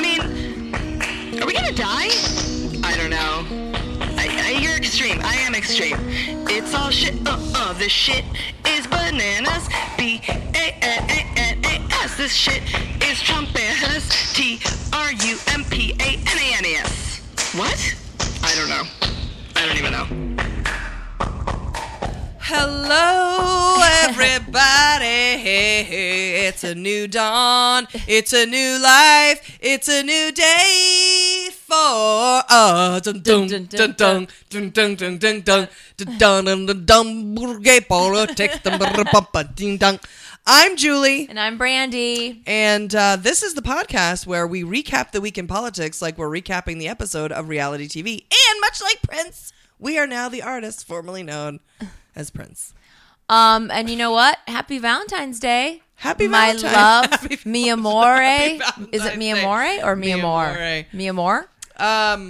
mean, are we gonna die? I don't know. You're extreme, I am extreme. It's all shit, this shit is bananas. B-A-N-A-N-A-S. This shit is Trumpanas. T-R-U-M-P-A-N-A-N-A-S. What? I don't know. I don't even know. Hello, everybody. It's a new dawn. It's a new life. It's a new day for us. Dun dun dun dun dun dun dun dun dun dun dun dun gay politics. I'm Julie. And I'm Brandy. And this is the podcast where we recap the week in politics like we're recapping the episode of reality TV. And much like Prince, we are now the artists formerly known as Prince. And you know what? Happy Valentine's Day. Happy Valentine's Day. My love, happy mi amore. Is it mi amore or mi amor? Mi amor? I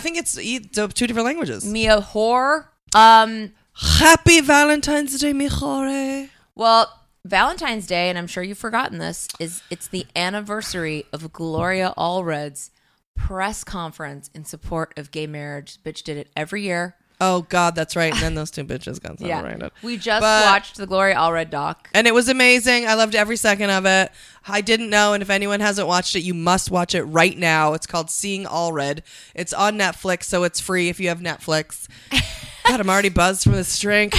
think it's two different languages. Mi whore. Happy Valentine's Day, mi whore. Well, Valentine's Day, and I'm sure you've forgotten this, it's the anniversary of Gloria Allred's press conference in support of gay marriage. Bitch did it every year. Oh, God, that's right. And then those two bitches got separated. Yeah. We just watched the Gloria Allred doc. And it was amazing. I loved every second of it. I didn't know. And if anyone hasn't watched it, you must watch it right now. It's called Seeing Allred. It's on Netflix, so it's free if you have Netflix. God, I'm already buzzed from this drink.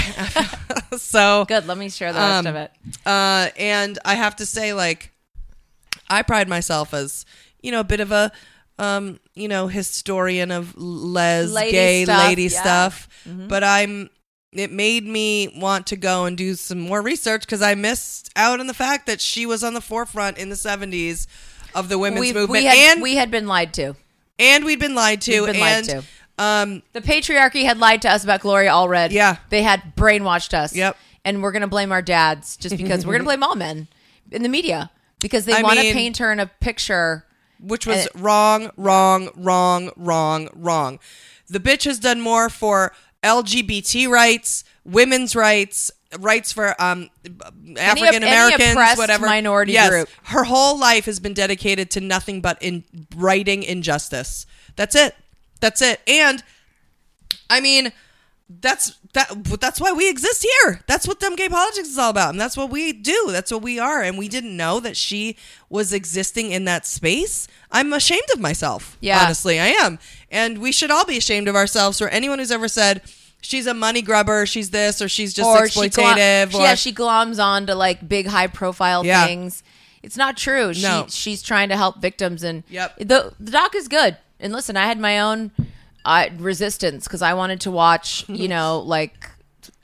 So good. Let me share the rest of it. And I have to say, like, I pride myself as, you know, a bit of a historian of lady stuff. Mm-hmm. But it made me want to go and do some more research because I missed out on the fact that she was on the forefront in the 70s of the women's movement. We had been lied to. And we'd been lied to. The patriarchy had lied to us about Gloria Allred. Yeah. They had brainwashed us. Yep. And we're going to blame our dads just because we're going to blame all men in the media because they want to paint her in a picture. Which was wrong. The bitch has done more for LGBT rights, women's rights, rights for African Americans, whatever minority group. Her whole life has been dedicated to nothing but in righting injustice. That's it. And I mean, that's why we exist here. That's what dumb gay politics is all about, and that's what we do. That's what we are, and we didn't know that she was existing in that space. I'm ashamed of myself. Yeah, honestly, I am, and we should all be ashamed of ourselves. Or anyone who's ever said she's a money grubber, she's this, or she's just exploitative. She gloms on to like big, high-profile things. It's not true. No. She's trying to help victims, and the doc is good. And listen, I had my own resistance because I wanted to watch, you know, like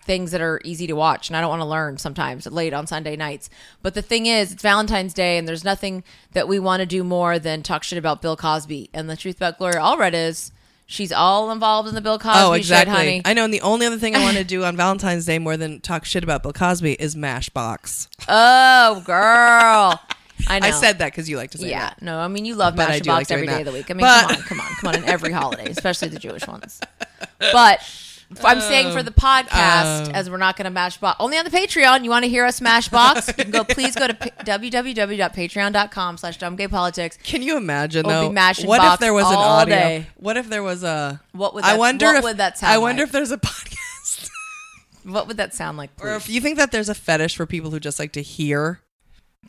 things that are easy to watch, and I don't want to learn sometimes late on Sunday nights. But the thing is, it's Valentine's Day, and there's nothing that we want to do more than talk shit about Bill Cosby. And the truth about Gloria Allred is she's all involved in the Bill Cosby shit, honey. I know, and the only other thing I want to do on Valentine's Day more than talk shit about Bill Cosby is Mashbox. Oh, girl. I know. I said that because you like to say that. Yeah, no, I mean, you love Mashbox like every day of the week. I mean, come on, in every holiday, especially the Jewish ones. But I'm saying for the podcast, as we're not going to Mashbox, only on the Patreon, you want to hear us Mashbox, you can go, please go to www.patreon.com/dumbgaypolitics. Can you imagine, though? We'll be mashing box all day. What if there was an audio? What if there was a... I wonder if there's a podcast. What would that sound like, please? Or if you think that there's a fetish for people who just like to hear...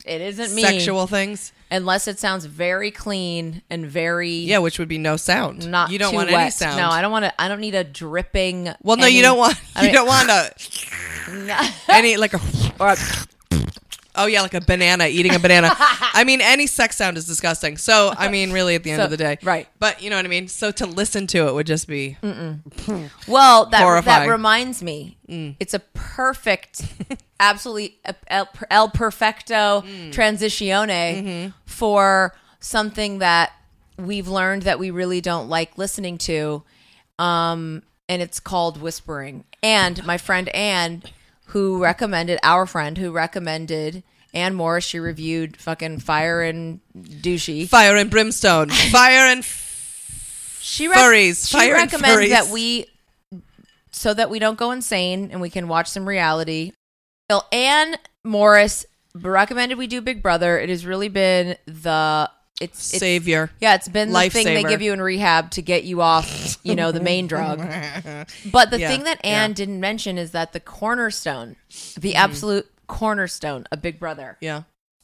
It isn't me. Sexual things. Unless it sounds very clean and very... Yeah, which would be no sound. Not You don't want wet. Any sound. No, I don't want to... I don't need a dripping... Well, no, you don't want... any, like a... Or a... Oh, yeah, like a banana, eating a banana. I mean, any sex sound is disgusting. So, I mean, really, at the end of the day. Right. But, you know what I mean? So, to listen to it would just be Well, that reminds me. Mm. It's a perfect, absolutely el perfecto transitione for something that we've learned that we really don't like listening to, and it's called whispering. And my friend Anne, who recommended, our friend who recommended Anne Morris, she reviewed fucking Fire and Douchey. Fire and Brimstone. Fire and Furries. She recommends that we, so that we don't go insane and we can watch some reality. So Anne Morris recommended we do Big Brother. It has really been the... It's savior. Yeah, it's been the thing they give you in rehab to get you off, you know, the main drug. But the thing that Anne didn't mention is that the cornerstone, the absolute cornerstone of Big Brother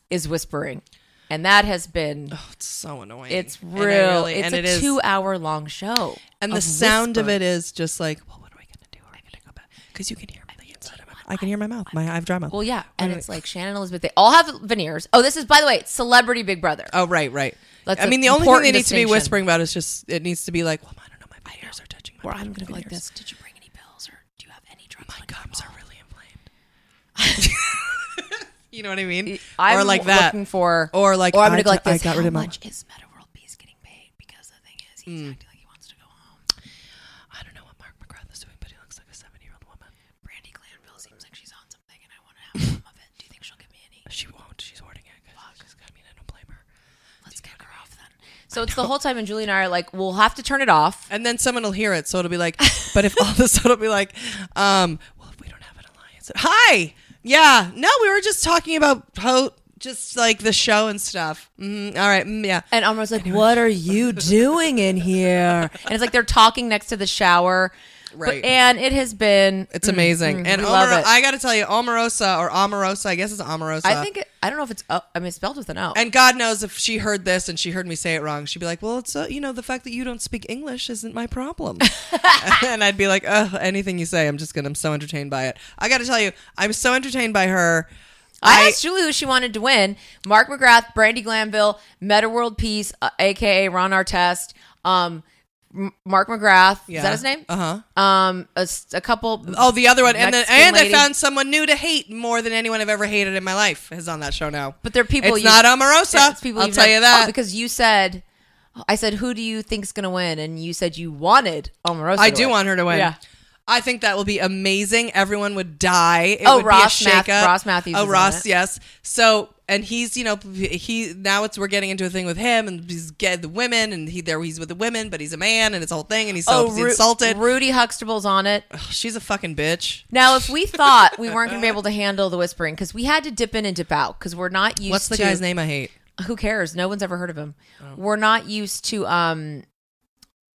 is whispering. And that has been... Oh, it's so annoying. It's real. It's a 2 hour long show. And the sound of it is just like, well, what am I going to do? Are we going to go back? Because you can hear me. I can hear my mouth. I have drama. Well, yeah. And it's like Shannon Elizabeth. They all have veneers. Oh, this is, by the way, Celebrity Big Brother. Oh, right, right. That's I mean, the only thing they need to be whispering about is just, it needs to be like, well, I don't know, my veneers are touching my veneers. I'm going to go like this. Did you bring any pills or do you have any drugs? My gums are really inflamed. You know what I mean? I'm or like that. Looking for, or like, or I'm going to go like this. I got rid of my... How much is Meta World Peace getting paid? Because the thing is, he's acting like he wants to go home. I don't know what Mark McGrath is doing, but he looks like a 7-year-old woman. Brandy Glanville seems like she's on something and I want to have some of it. Do you think she'll give me any? She won't. She's hoarding it. I mean, I don't blame her. Let's get her off then. So it's the whole time, and Julie and I are like, we'll have to turn it off. And then someone will hear it, so it'll be like, but if all this, it'll be like, well, if we don't have an alliance. Hi! Yeah. No, we were just talking about how just like the show and stuff. All right. Yeah. And Amra's like, anyway, what are you doing in here? And it's like they're talking next to the shower. Right. But, and it has been. It's amazing. And I got to tell you, Omarosa or Omarosa, I guess it's Omarosa. I think, I don't know if it's, I mean, it's spelled with an O. And God knows if she heard this and she heard me say it wrong, she'd be like, well, it's, you know, the fact that you don't speak English isn't my problem. And I'd be like, oh, anything you say, I'm so entertained by it. I got to tell you, I'm so entertained by her. I asked Julie who she wanted to win. Mark McGrath, Brandy Glanville, Meta World Peace, a.k.a. Ron Artest, Mark McGrath, is that his name? A couple. Oh, the other one, and I found someone new to hate more than anyone I've ever hated in my life is on that show now. But there are people. It's not Omarosa. Yeah, it's people. I'll tell you that because you said, I said, who do you think's going to win? And you said you wanted Omarosa. I do want her to win. Yeah. I think that will be amazing. Everyone would die. It would be a shakeup. Ross Matthews. Oh, Ross, yes. So. And he's, you know, we're getting into a thing with him, and he's the women, and he's with the women, but he's a man, and it's a whole thing, and he's so insulted. Rudy Huxtable's on it. Ugh, she's a fucking bitch. Now, if we thought we weren't going to be able to handle the whispering, because we had to dip in and dip out, because we're not used to... What's the guy's name I hate? Who cares? No one's ever heard of him. Oh. We're not used to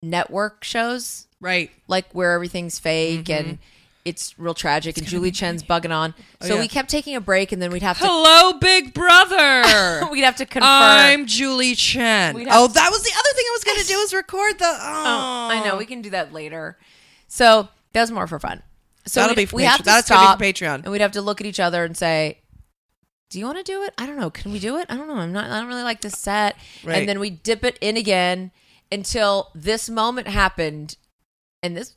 network shows. Right. Like where everything's fake and... It's real tragic, and Julie Chen's bugging on. So we kept taking a break, and then we'd have to... Hello, Big Brother! We'd have to confirm. I'm Julie Chen. That was the other thing I was going to do is record the... Oh, I know. We can do that later. So that was more for fun. So that'll be for Patreon. And we'd have to look at each other and say, do you want to do it? I don't know. Can we do it? I don't know. I don't really like this set. Right. And then we dip it in again until this moment happened...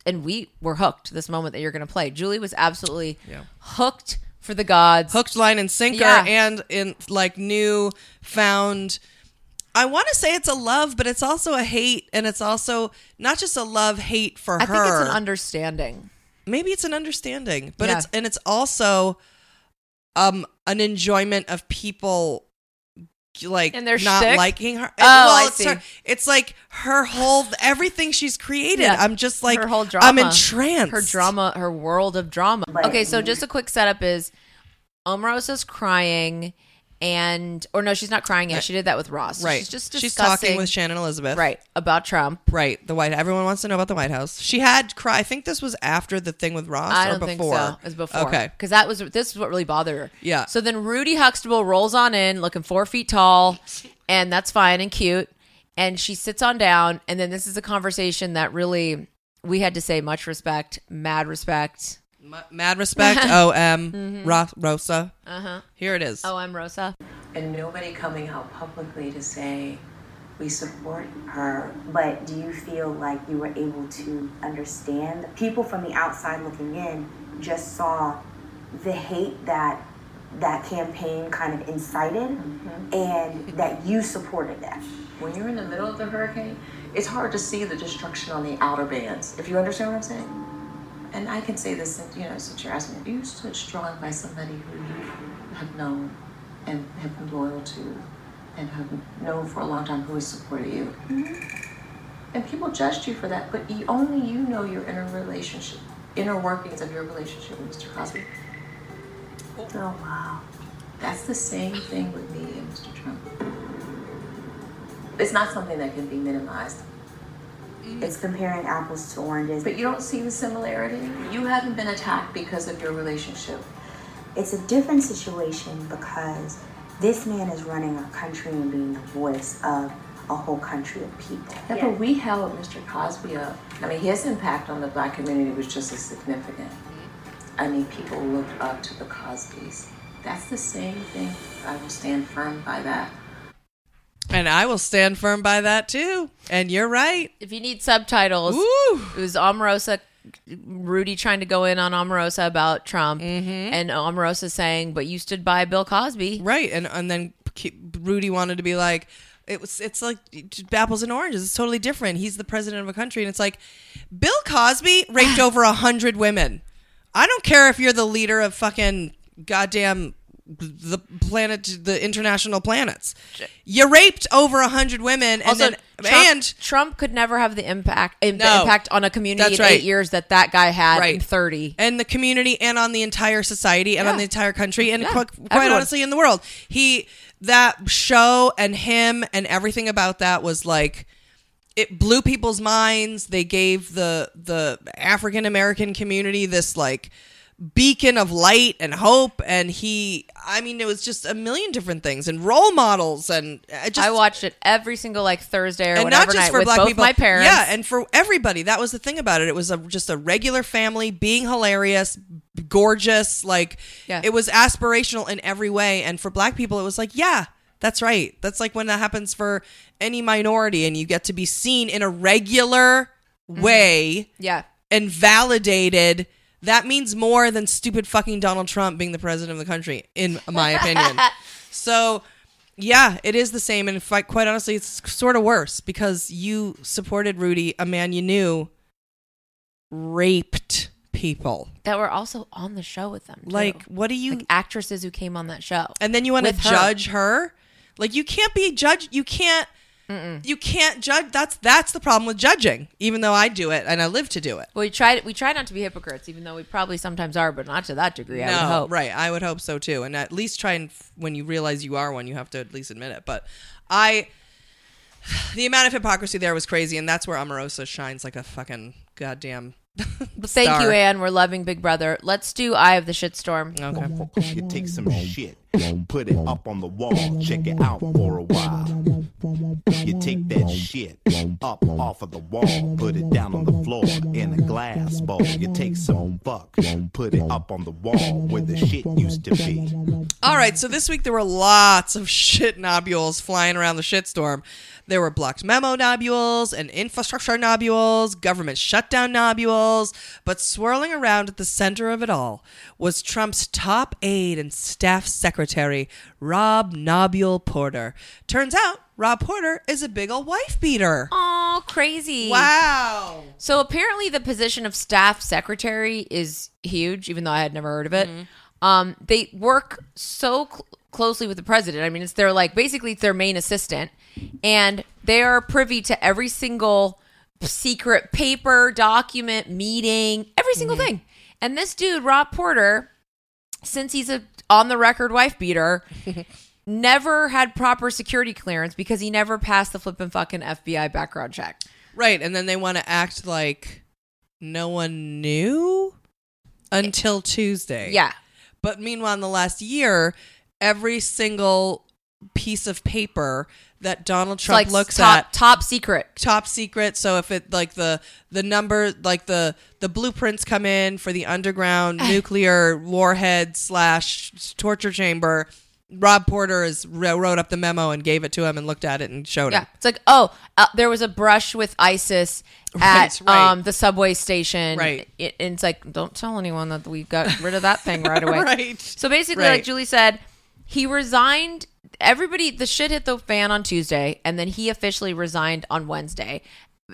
And we were hooked this moment that you're going to play. Julie was absolutely hooked for the gods. Hooked, line, and sinker. Yeah. And in like new found, I want to say it's a love, but it's also a hate. And it's also not just a love hate for her. I think it's an understanding. Maybe it's an understanding. But it's also an enjoyment of people like and not sick? Liking her. It's like her whole everything she's created. Yeah. I'm just like her whole drama. I'm entranced. Her drama, her world of drama. Right. Okay, so just a quick setup is Omarosa's crying, or no, she's not crying yet. She did that with Ross. Right. She's talking with Shannon Elizabeth. Right. About Trump. Right. Everyone wants to know about the White House. She had I think this was after the thing with Ross before? I don't think so. It was before. Okay. Because this is what really bothered her. Yeah. So then Rudy Huxtable rolls on in looking 4 feet tall, and that's fine and cute. And she sits on down, and then this is a conversation that really we had to say much respect, mad respect. Mad respect, OM, Rosa. Here it is. OM Rosa. And nobody coming out publicly to say we support her. But do you feel like you were able to understand? People from the outside looking in just saw the hate that that campaign kind of incited, mm-hmm. and that you supported that. When you're in the middle of the hurricane, it's hard to see the destruction on the outer bands, if you understand what I'm saying. And I can say this, you know, since you're asking me, you stood strong by somebody who you have known and have been loyal to and have known for a long time who has supported you. Mm-hmm. And people judged you for that, but only you know your inner relationship, inner workings of your relationship with Mr. Cosby. Oh, wow. That's the same thing with me and Mr. Trump. It's not something that can be minimized. It's comparing apples to oranges. But you don't see the similarity? You haven't been attacked because of your relationship. It's a different situation because this man is running a country and being the voice of a whole country of people. Yeah, yeah. But we held Mr. Cosby up. I mean, his impact on the black community was just as significant. I mean, people looked up to the Cosbys. That's the same thing. I will stand firm by that. And I will stand firm by that, too. And you're right. If you need subtitles, Woo! It was Omarosa, Rudy trying to go in on Omarosa about Trump. Mm-hmm. And Omarosa saying, but you stood by Bill Cosby. Right. And then Rudy wanted to be like, it's like apples and oranges. It's totally different. He's the president of a country. And it's like, Bill Cosby raped over 100 women. I don't care if you're the leader of fucking goddamn... the planet, the international planets. You raped over 100 women, and also, then Trump could never have the impact on a community in 8 years that guy had in 30, and the community, and on the entire society, and on the entire country, and quite honestly, in the world. That show and him and everything about that was like. It blew people's minds. They gave the African American community this like. Beacon of light and hope, and it was just a million different things and role models, and I watched it every single like Thursday or and whatever not just night for with black both people. My parents, and for everybody. That was the thing about it. It was just a regular family being hilarious, gorgeous, it was aspirational in every way. And for black people, it was like, yeah, that's right. That's like when that happens for any minority, and you get to be seen in a regular way, and validated. That means more than stupid fucking Donald Trump being the president of the country, in my opinion. So, yeah, it is the same. And if quite honestly, it's sort of worse because you supported Rudy, a man you knew, raped people. That were also on the show with them, too. Like, what do you... Like actresses who came on that show. And then you want to judge her? Like, you can't be judged. You can't... Mm-mm. You can't judge. That's the problem with judging. Even though I do it and I live to do it. Well, we try not to be hypocrites, even though we probably sometimes are, but not to that degree. I would hope. Right, I would hope so too. And at least try, and when you realize you are one, you have to at least admit it. But the amount of hypocrisy there was crazy, and that's where Omarosa shines like a fucking goddamn. Thank you, Anne. We're loving Big Brother. Let's do Eye of the Shitstorm. Okay. You take some shit, put it up on the wall, check it out for a while. You take that shit up off of the wall, put it down on the floor in a glass bowl. You take some fuck, put it up on the wall where the shit used to be. All right, so this week there were lots of shit nobules flying around the shitstorm. There were blocked memo nobules and infrastructure nobules, government shutdown nobules, but swirling around at the center of it all was Trump's top aide and staff secretary, Rob Nobule Porter. Turns out Rob Porter is a big old wife beater. Oh, crazy. Wow. So apparently the position of staff secretary is huge, even though I had never heard of it. Mm-hmm. They work so closely with the president. I mean, it's their main assistant. And they are privy to every single secret paper, document, meeting, every single thing. And this dude, Rob Porter, since he's a on-the-record wife beater, never had proper security clearance because he never passed the flippin' fucking FBI background check. Right, and then they want to act like no one knew until Tuesday. Yeah. But meanwhile, in the last year, every single piece of paper that Donald Trump looks at, top secret. So if it the number, the blueprints come in for the underground nuclear warhead / torture chamber, Rob Porter wrote up the memo and gave it to him and looked at it and showed him. It's like, oh, there was a brush with ISIS at the subway station. Right. And it's like, don't tell anyone that we got rid of that thing right away. Right. So basically, like Julie said, he resigned. Everybody, the shit hit the fan on Tuesday, and then he officially resigned on Wednesday.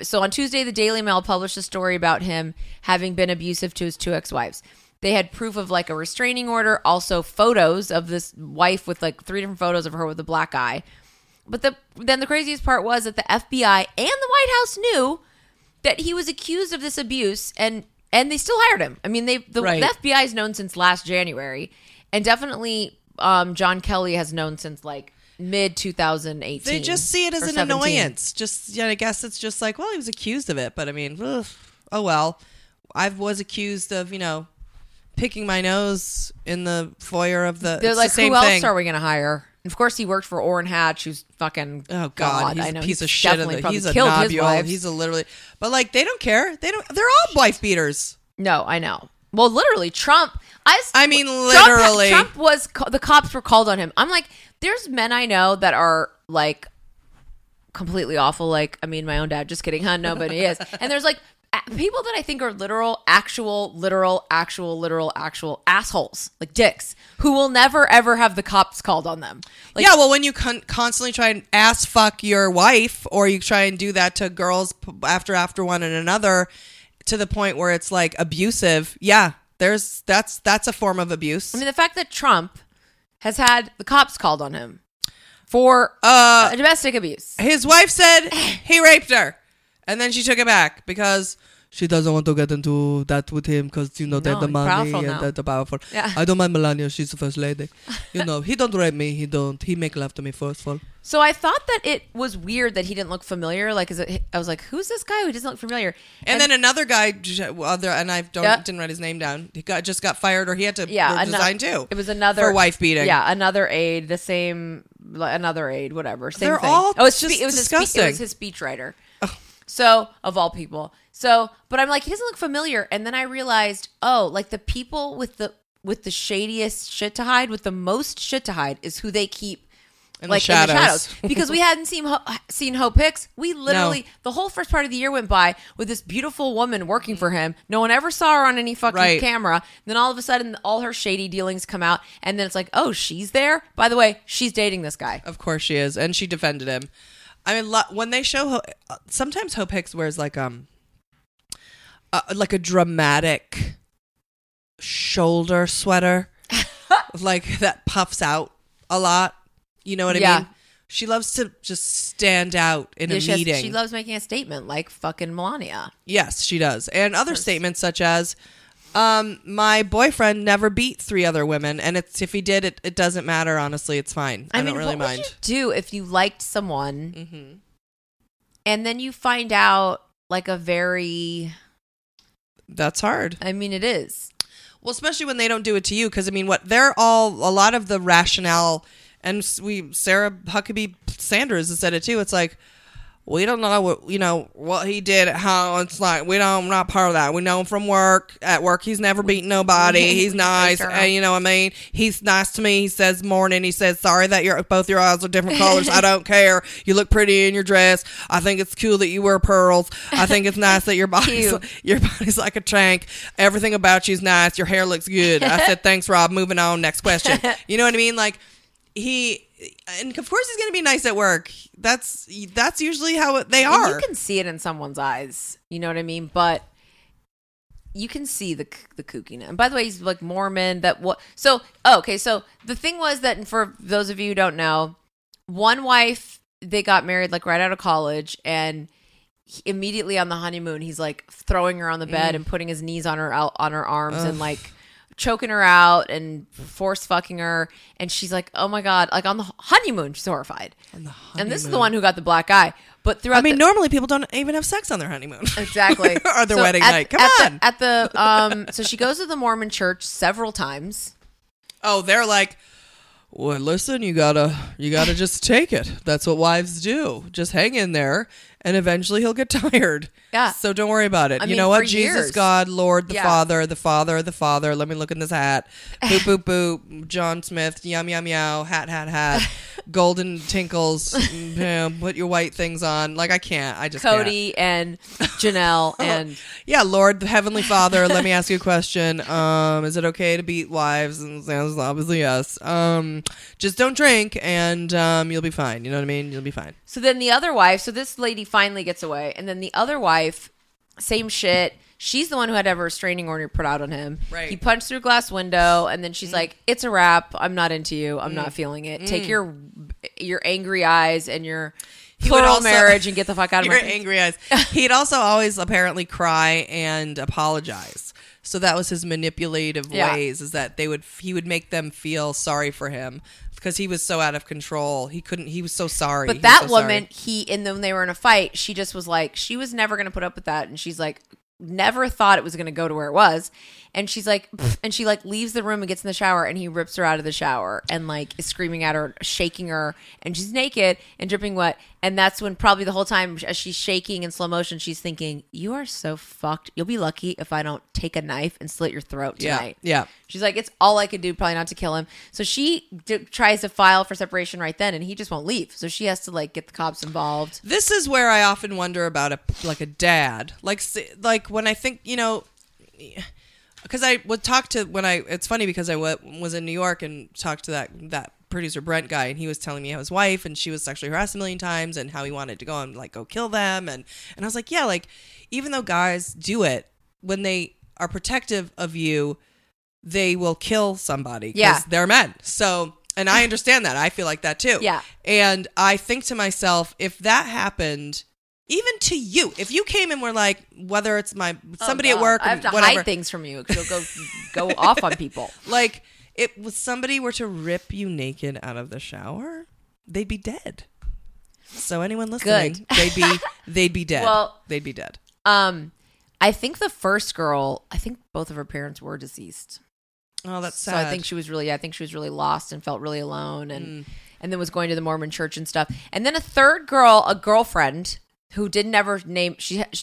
So on Tuesday, the Daily Mail published a story about him having been abusive to his two ex-wives. They had proof of like a restraining order, also photos of this wife with like 3 different photos of her with a black eye. But then the craziest part was that the FBI and the White House knew that he was accused of this abuse, and they still hired him. I mean, the FBI has known since last January, and definitely John Kelly has known since like mid-2018. They just see it as an annoyance. Just, yeah, I guess it's just like, well, he was accused of it, but I mean, ugh, oh well. I was accused of, you know, picking my nose in the foyer of the. They're like, the same who else thing. Are we going to hire? And of course, he worked for Orrin Hatch, who's fucking. Oh God, he's a piece of shit. He's a knobule. He's a literally. But like, they don't care. They don't. They're all wife beaters. No, I know. Well, literally, Trump. I mean, literally, Trump was. The cops were called on him. I'm like, there's men I know that are like completely awful. Like, I mean, my own dad. Just kidding, huh? Nobody is. And there's like people that I think are literal assholes, like dicks, who will never ever have the cops called on them. Like, yeah, well, when you constantly try and ass fuck your wife, or you try and do that to girls after one and another, to the point where it's like abusive. Yeah, that's a form of abuse. I mean, the fact that Trump has had the cops called on him for domestic abuse. His wife said he raped her, and then she took it back because she doesn't want to get into that with him because, you know, they're the money and they're the powerful. Yeah. I don't mind Melania. She's the first lady. You know, he don't rape me. He don't. He make love to me first of all. So I thought that it was weird that he didn't look familiar. Like, I was like, who's this guy who doesn't look familiar? And then another guy, and I didn't write his name down. He just got fired, or he had to resign too. It was another for wife beating. Yeah, another aide, the same, another aide, whatever. Same they're thing. All oh, it's just it was disgusting. It was his speechwriter. Oh. So of all people, but I'm like, he doesn't look familiar. And then I realized, oh, like the people with the shadiest shit to hide, with the most shit to hide, is who they keep. In the shadows. Because we hadn't seen Hope Hicks. We literally, the whole first part of the year went by with this beautiful woman working for him. No one ever saw her on any fucking camera. And then all of a sudden, all her shady dealings come out. And then it's like, oh, she's there? By the way, she's dating this guy. Of course she is. And she defended him. I mean, when they show, sometimes Hope Hicks wears like a dramatic shoulder sweater. Like that puffs out a lot. You know what I mean? She loves to just stand out in a meeting. She loves making a statement like fucking Melania. Yes, she does. And other statements such as, my boyfriend never beat 3 other women. And it's if he did, it doesn't matter. Honestly, it's fine. I don't really mind. What would you do if you liked someone and then you find out like a very... That's hard. I mean, it is. Well, especially when they don't do it to you. Because I mean, they're all... A lot of the rationale... And Sarah Huckabee Sanders has said it too. It's like, we don't know what he did, how it's like, we're not part of that. We know him from work. At work, he's never beaten nobody. He's nice. And you know what I mean? He's nice to me. He says morning. He says, sorry that both your eyes are different colors. I don't care. You look pretty in your dress. I think it's cool that you wear pearls. I think it's nice that your body's like a tank. Everything about you's nice. Your hair looks good. I said, thanks, Rob. Moving on. Next question. You know what I mean? Like, and of course he's going to be nice at work. That's usually how they are. And you can see it in someone's eyes. You know what I mean? But you can see the kookiness. And by the way, he's like Mormon. So the thing was that, for those of you who don't know, one wife, they got married like right out of college, and immediately on the honeymoon, he's like throwing her on the bed and putting his knees on her arms. Ugh. And like choking her out and force fucking her, and she's like, oh my God, like on the honeymoon, she's horrified. And this is the one who got the black eye. But throughout, I mean, normally people don't even have sex on their honeymoon. Exactly. Or their wedding night. Come on. So she goes to the Mormon church several times. Oh, they're like, well, listen, you gotta just take it. That's what wives do. Just hang in there, and eventually he'll get tired. Yeah. So don't worry about it. You know what? Jesus, God, Lord, the Father, the Father, the Father. Let me look in this hat. Boop, boop, boop. John Smith. Yum, yum, yow. Hat, hat, hat. Golden tinkles. Put your white things on. Like, I can't. I just Cody can't. And Janelle and yeah, Lord, the Heavenly Father. Let me ask you a question. Is it okay to beat wives? And obviously yes. Just don't drink and you'll be fine. You know what I mean? You'll be fine. So then the other wife, so this lady finally gets away. And then the other wife, same shit. She's the one who had to have a restraining order put out on him. Right. He punched through a glass window. And then she's like, it's a wrap. I'm not into you. I'm not feeling it. Take your angry eyes and your plural marriage and get the fuck out of my face. Your angry eyes. He'd also always apparently cry and apologize. So that was his manipulative ways, is that he would make them feel sorry for him because he was so out of control. He was so sorry. But that woman, when they were in a fight, she just was like, she was never going to put up with that. And she's like, never thought it was going to go to where it was. And she's like, and she like leaves the room and gets in the shower and he rips her out of the shower and like is screaming at her, shaking her, and she's naked and dripping wet. And that's when probably the whole time as she's shaking in slow motion, she's thinking, you are so fucked. You'll be lucky if I don't take a knife and slit your throat tonight. Yeah. She's like, it's all I could do, probably not to kill him. So she tries to file for separation right then and he just won't leave. So she has to like get the cops involved. This is where I often wonder about a dad. Like when I think, you know, because I would talk to it's funny because I was in New York and talked to that producer Brent guy, and he was telling me how his wife and she was sexually harassed a million times and how he wanted to go and like go kill them and I was like, yeah, like even though guys do it, when they are protective of you, they will kill somebody because they're men. So, and I understand that. I feel like that too. Yeah. And I think to myself, if that happened even to you, if you came and were like, whether it's somebody at work, I have to hide things from you because you'll go off on people. Like, it was somebody were to rip you naked out of the shower, they'd be dead. So anyone listening, they'd be dead. Well, they'd be dead. I think the first girl, I think both of her parents were deceased. Oh, that's sad. So I think she was really lost and felt really alone, and then was going to the Mormon church and stuff. And then a third girl, a girlfriend who didn't ever name,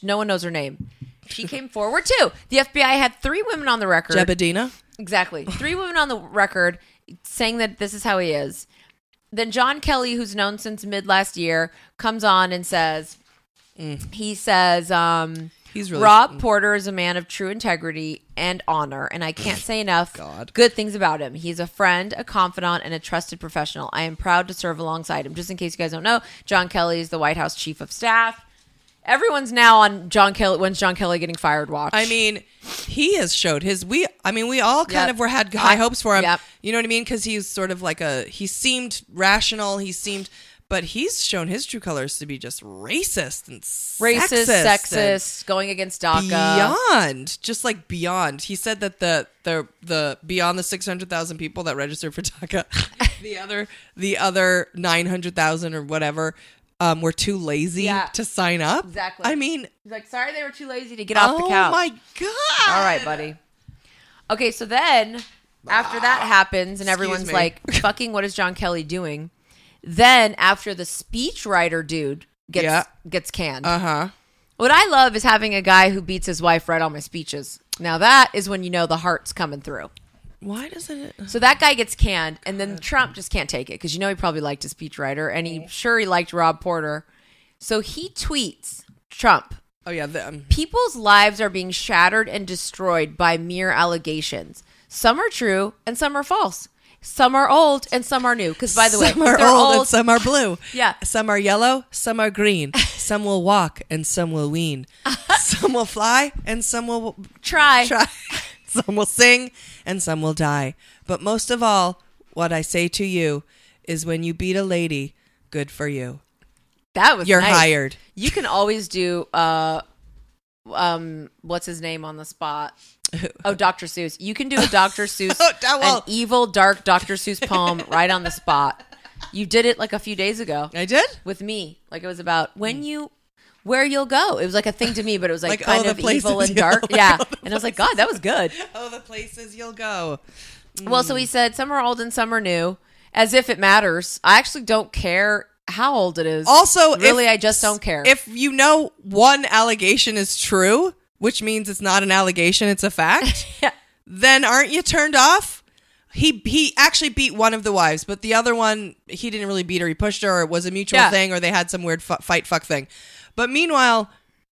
no one knows her name. She came forward too. The FBI had 3 women on the record. Jebedina. Exactly. 3 women on the record saying that this is how he is. Then John Kelly, who's known since mid-last year, comes on and says, he says, he's really Rob Porter is a man of true integrity and honor, and I can't say enough good things about him. He's a friend, a confidant, and a trusted professional. I am proud to serve alongside him. Just in case you guys don't know, John Kelly is the White House chief of staff. Everyone's now on John Kelly. When's John Kelly getting fired? Watch. I mean, he has showed his. We all kind of had high hopes for him. Yep. You know what I mean? Because he's sort of like he seemed rational. He seemed, but he's shown his true colors to be just racist and sexist, going against DACA, beyond. He said that the beyond the 600,000 people that registered for DACA, the other 900,000 or whatever. Were too lazy to sign up. Exactly. I mean, he's like, sorry, they were too lazy to get off the couch. Oh my God. All right, buddy. Okay, so then after that happens and everyone's like, fucking, what is John Kelly doing? Then after the speechwriter dude gets canned. Uh-huh. What I love is having a guy who beats his wife write all my speeches. Now that is when you know the heart's coming through. Why doesn't it? So that guy gets canned, and then Trump just can't take it because you know he probably liked his speechwriter, and he liked Rob Porter. So he tweets Trump. Oh yeah, people's lives are being shattered and destroyed by mere allegations. Some are true and some are false. Some are old and some are new. Because by the way, some are old and some are blue. Yeah, some are yellow, some are green. Some will walk and some will wean. Some will fly and some will try. Some will sing and some will die. But most of all, what I say to you is when you beat a lady, good for you. That was You're nice. Hired. You can always do, what's his name on the spot? Oh, Dr. Seuss. You can do a Dr. Seuss, an evil, dark Dr. Seuss poem right on the spot. You did it like a few days ago. I did? With me. Like it was about when you... Where you'll go. It was like a thing to me, but it was like kind of evil and dark. Yeah. And I was like, God, that was good. Oh, the places you'll go. Well, so he said, some are old and some are new. as if it matters. I actually don't care how old it is. Also, really, I just don't care. If you know one allegation is true, which means it's not an allegation, it's a fact, yeah, then aren't you turned off? He actually beat one of the wives, but the other one, he didn't really beat her. He pushed her, or it was a mutual thing, or they had some weird fight thing. But meanwhile,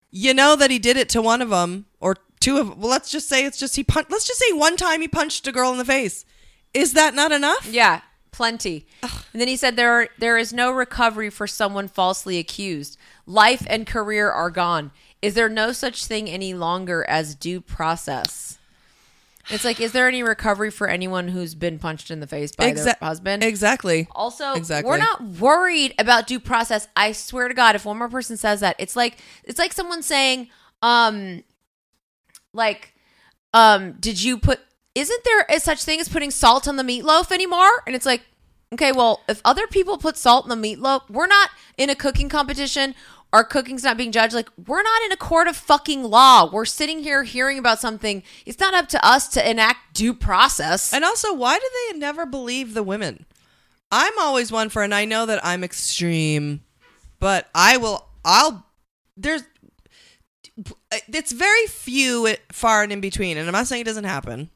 you know that he did it to one of them, or two of them. Well, let's just say let's just say one time he punched a girl in the face. Is that not enough? Yeah, plenty. Ugh. And then he said there is no recovery for someone falsely accused. Life and career are gone. Is there no such thing any longer as due process? It's like, is there any recovery for anyone who's been punched in the face by their husband? Exactly. Also, we're not worried about due process. I swear to God, if one more person says that, it's like someone saying, did you put? Isn't there a such thing as putting salt on the meatloaf anymore? And it's like, okay, well, if other people put salt in the meatloaf, we're not in a cooking competition. Our cooking's not being judged. Like, we're not in a court of fucking law. We're sitting here hearing about something. It's not up to us to enact due process. And also, why do they never believe the women? I'm always one for, and I know that I'm extreme, but it's very few, far and in between. And I'm not saying it doesn't happen.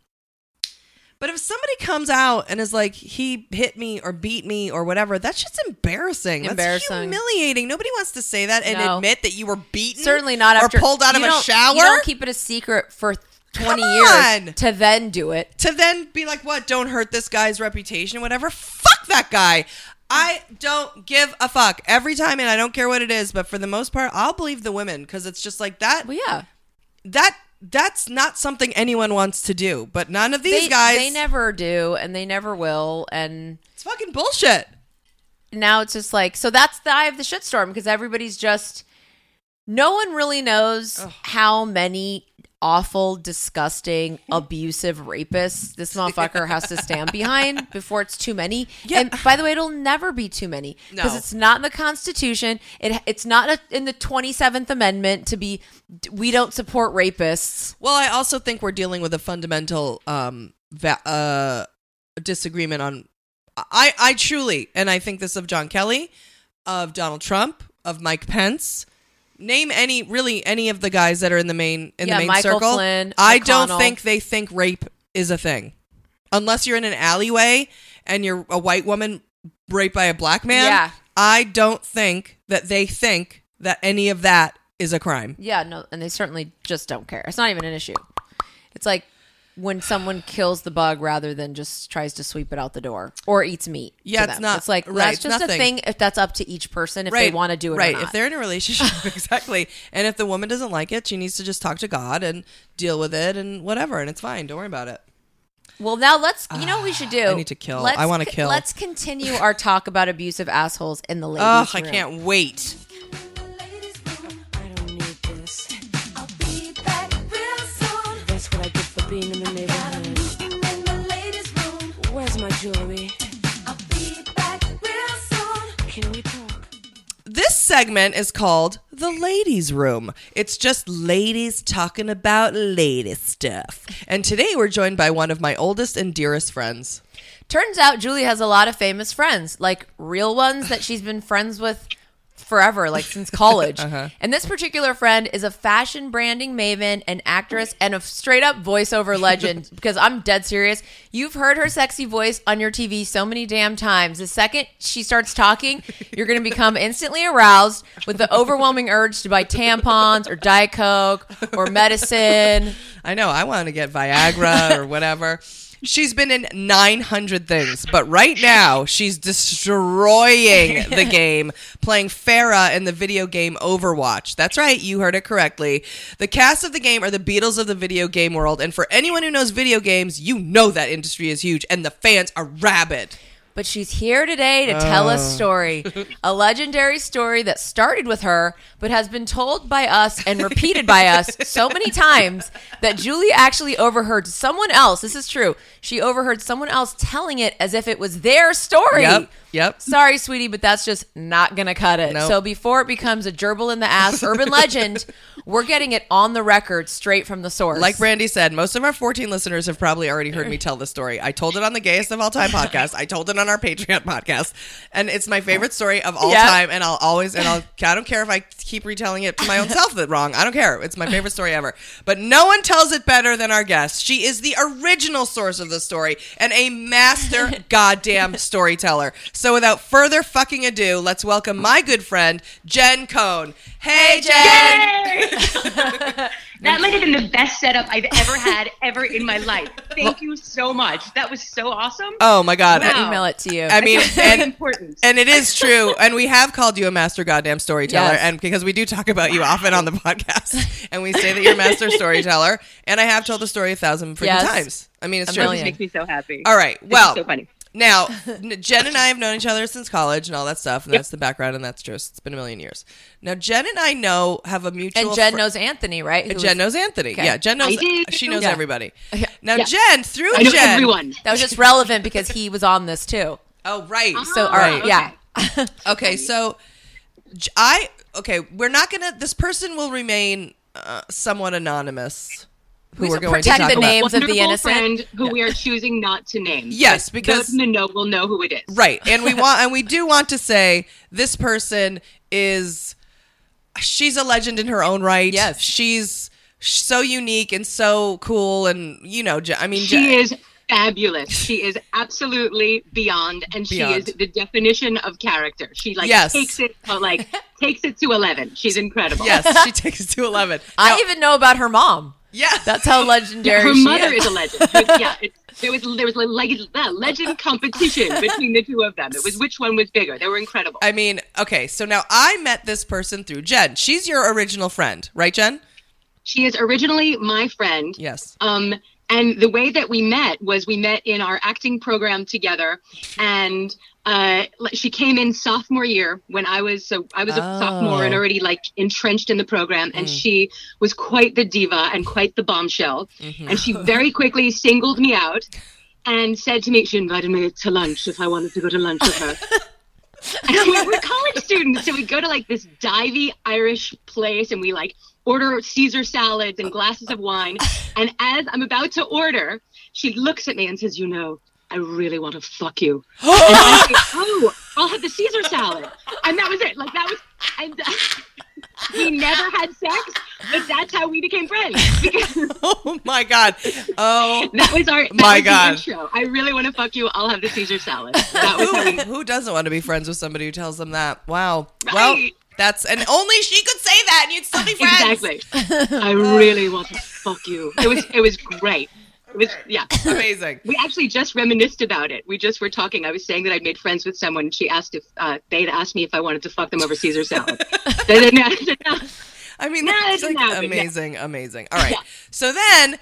But if somebody comes out and is like, he hit me or beat me or whatever, that's just embarrassing. That's humiliating. Nobody wants to say that and admit that you were beaten. Certainly not after, or pulled out of a shower. You don't keep it a secret for 20 years to then do it. To then be like, what? Don't hurt this guy's reputation, whatever. Fuck that guy. I don't give a fuck every time, and I don't care what it is. But for the most part, I'll believe the women because it's just like that. Well, yeah. That's not something anyone wants to do, but none of these guys. They never do, and they never will, and it's fucking bullshit. Now it's just like, so that's the eye of the shitstorm, because everybody's just, no one really knows how many awful, disgusting, abusive rapists this motherfucker has to stand behind before it's too many. Yeah. And by the way, it'll never be too many, because it's not in the Constitution. It's not in the 27th Amendment to be, we don't support rapists. Well, I also think we're dealing with a fundamental disagreement on, I truly, and I think this of John Kelly, of Donald Trump, of Mike Pence. Name any of the guys that are in the main Michael circle. Flynn, I don't think they think rape is a thing, unless you're in an alleyway and you're a white woman raped by a black man. Yeah. I don't think that they think that any of that is a crime. Yeah, no, and they certainly just don't care. It's not even an issue. It's like when someone kills the bug rather than just tries to sweep it out the door or eats meat. Yeah, it's not. It's like, right, that's just a thing, if that's up to each person, if they want to do it or not. Right, if they're in a relationship, exactly. And if the woman doesn't like it, she needs to just talk to God and deal with it and whatever, and it's fine. Don't worry about it. Well, now let's, you know what we should do? I need to kill. I want to kill. Let's continue our talk about abusive assholes in the ladies' room. I can't wait. Being in the neighborhood. In the ladies' room. Where's my jewelry? I'll be back real soon. Can we talk? This segment is called The Ladies' Room. It's just ladies talking about lady stuff. And today we're joined by one of my oldest and dearest friends. Turns out Julie has a lot of famous friends, like real ones that she's been friends with forever, like since college. Uh-huh. And this particular friend is a fashion branding maven, an actress, and a straight up voiceover legend, because I'm dead serious. You've heard her sexy voice on your TV so many damn times. The second she starts talking, you're going to become instantly aroused with the overwhelming urge to buy tampons or Diet Coke or medicine. I know. I want to get Viagra or whatever. She's been in 900 things, but right now she's destroying the game, playing Farrah in the video game Overwatch. That's right, you heard it correctly. The cast of the game are the Beatles of the video game world, and for anyone who knows video games, you know that industry is huge, and the fans are rabid. But she's here today to tell a story, a legendary story that started with her, but has been told by us and repeated by us so many times that Julie actually overheard someone else. This is true. She overheard someone else telling it as if it was their story. Yep. Yep. Sorry, sweetie, but that's just not going to cut it. Nope. So before it becomes a gerbil in the ass urban legend, we're getting it on the record straight from the source. Like Brandy said, most of our 14 listeners have probably already heard me tell this story. I told it on the Gayest of All Time podcast. I told it on our Patreon podcast. And it's my favorite story of all time. And I'll always, I don't care if I keep retelling it to my own self that wrong. I don't care. It's my favorite story ever. But no one tells it better than our guest. She is the original source of the story and a master goddamn storyteller. So without further fucking ado, let's welcome my good friend, Jen Cohn. Hey, Jen! That might have been the best setup I've ever had ever in my life. Thank you so much. That was so awesome. Oh, my God. Wow. I'll email it to you. I mean, important. And it is true. And we have called you a master goddamn storyteller. Yes. And because we do talk about you often on the podcast. And we say that you're a master storyteller. And I have told the story 1,000 freaking times. I mean, it's true. It makes me so happy. All right. Well. So funny. Now, Jen and I have known each other since college and all that stuff, and that's the background, and that's just, it's been a million years. Now, Jen and I have a mutual... And Jen knows Anthony, right? Jen knows Anthony. Okay. Yeah, Jen knows... She knows everybody. Okay. Now, Jen, through I know Jen... everyone. That was just relevant because he was on this, too. Oh, right. So, all right, yeah. Okay, so, we're not going to... This person will remain somewhat anonymous... Who we're going protect to talk the names about. Of the innocent friend who we are choosing not to name. Yes, because those in the know will know who it is. Right, and we do want to say this person is. She's a legend in her own right. Yes, she's so unique and so cool, and she is fabulous. She is absolutely beyond. She is the definition of character. She takes it, but takes it to 11. She's incredible. Yes, she takes it to 11. Now, I even know about her mom. Yeah, that's how legendary she is. Her mother is a legend. There was a legend competition between the two of them. It was which one was bigger. They were incredible. I mean, okay, so now I met this person through Jen. She's your original friend, right, Jen? She is originally my friend. Yes. And the way that we met was we met in our acting program together, and she came in sophomore year when I was a sophomore and already entrenched in the program, and she was quite the diva and quite the bombshell, and she very quickly singled me out and said to me, she invited me to lunch if I wanted to go to lunch with her. And we're college students, so we go to this divey Irish place, and we order Caesar salads and glasses of wine. And as I'm about to order, she looks at me and says, I really want to fuck you. And I was I'll have the Caesar salad. And that was it. We never had sex, but that's how we became friends. Oh, my God. Oh, that was our intro. I really want to fuck you. I'll have the Caesar salad. That was who doesn't want to be friends with somebody who tells them that? Wow. Right? Well. And only she could say that, and you'd still be friends. Exactly. I really want to fuck you. It was great. It was amazing. We actually just reminisced about it. We just were talking. I was saying that I'd made friends with someone, and she asked if they'd asked me if I wanted to fuck them over Caesar salad. I mean, that's amazing. All right. Yeah. So then.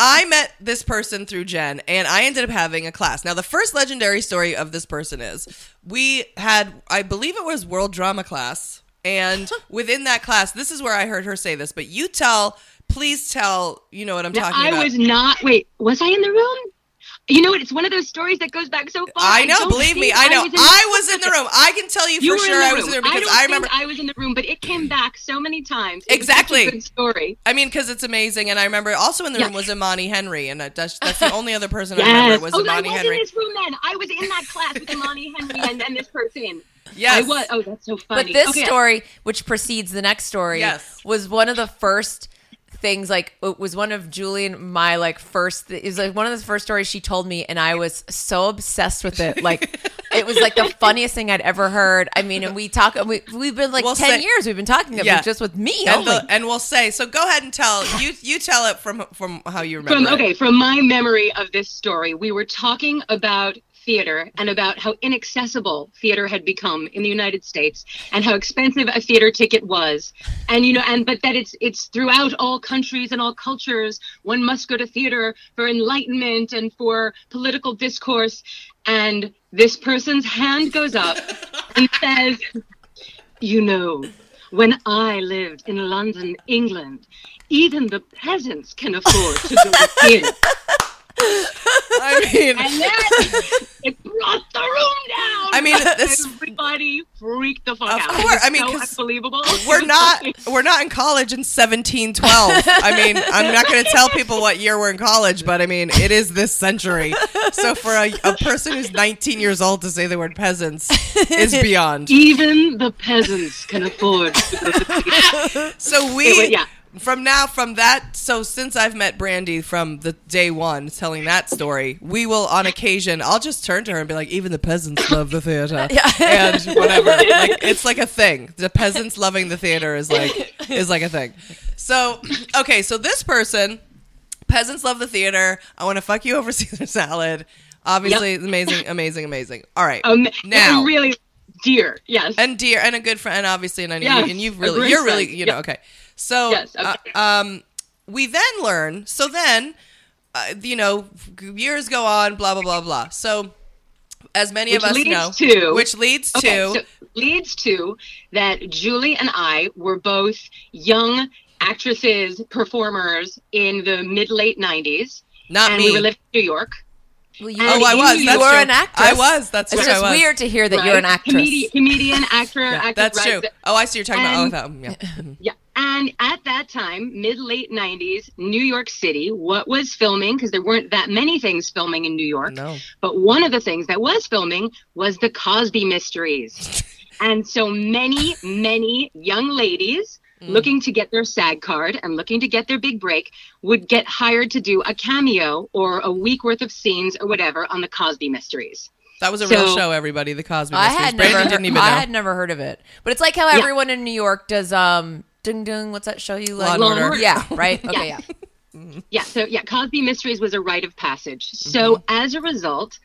I met this person through Jen, and I ended up having a class. Now, the first legendary story of this person is we had, I believe it was world drama class, and within that class, this is where I heard her say this, but please tell, you know what I'm talking about. I was not, was I in the room? You know what? It's one of those stories that goes back so far. I know. Believe me. I know. I was in the room. I can tell you for sure I was in the room because I remember. I was in the room, but it came back so many times. Exactly. It was such a good story. I mean, because it's amazing. And I remember also in the room was Imani Henry. And that's the only other person I remember was Imani Henry. I was in this room then. I was in that class with Imani Henry and then this person. Yes. I was. Oh, that's so funny. But this story, which precedes the next story, was one of the first things it was one of Julie and my it was one of the first stories she told me, and I was so obsessed with it. It was the funniest thing I'd ever heard. I mean, and we've been 10 years we've been talking about it just with me. And we'll say, so go ahead and tell you tell it from how you remember. From my memory of this story, we were talking about theater and about how inaccessible theater had become in the United States and how expensive a theater ticket was. And, but that it's throughout all countries and all cultures, one must go to theater for enlightenment and for political discourse. And this person's hand goes up and says, when I lived in London, England, even the peasants can afford to go to theater. I mean, and that, it blew brought the room down. I mean, this everybody freaked the fuck out. Of course, I mean, so unbelievable. We're not in college in 1712. I mean, I'm not going to tell people what year we're in college, but I mean, it is this century. So for a person who's 19 years old to say the word peasants is beyond. Even the peasants can afford. So since I've met Brandy from the day one telling that story, we will on occasion, I'll just turn to her and be like, even the peasants love the theater. Yeah. And whatever. Like, it's like a thing. The peasants loving the theater is like a thing. So, okay. So this person, peasants love the theater. I want to fuck you over Caesar salad. Obviously, yep. Amazing. All right. Now. Really dear. Yes. And dear. And a good friend, obviously. And you've really, you're really, you know, yep. Okay. So yes, okay. We then learn. So then, you know, years go on, blah, blah, blah, blah. So as many of us know, which leads to that Julie and I were both young actresses, performers in the mid-late 90s. Not and me. And we were living in New York. Well, I was. You were an actress. I was. That's what I was. It's just weird to hear that, right? You're an actress. Comedian, actor, yeah, actress. That's right. True. Oh, I see. You're talking about. Oh, that. Yeah. Yeah. And at that time, mid-late 90s, New York City, what was filming, because there weren't that many things filming in New York, but one of the things that was filming was the Cosby Mysteries. And so many, many young ladies looking to get their SAG card and looking to get their big break would get hired to do a cameo or a week worth of scenes or whatever on the Cosby Mysteries. That was a real show, everybody, the Cosby Mysteries. I had never heard of it. But it's like how everyone in New York does... Ding, what's that show you like? Law and Order. Yeah, right? Okay, yeah. Yeah, so yeah, Cosby Mysteries was a rite of passage. So as a result,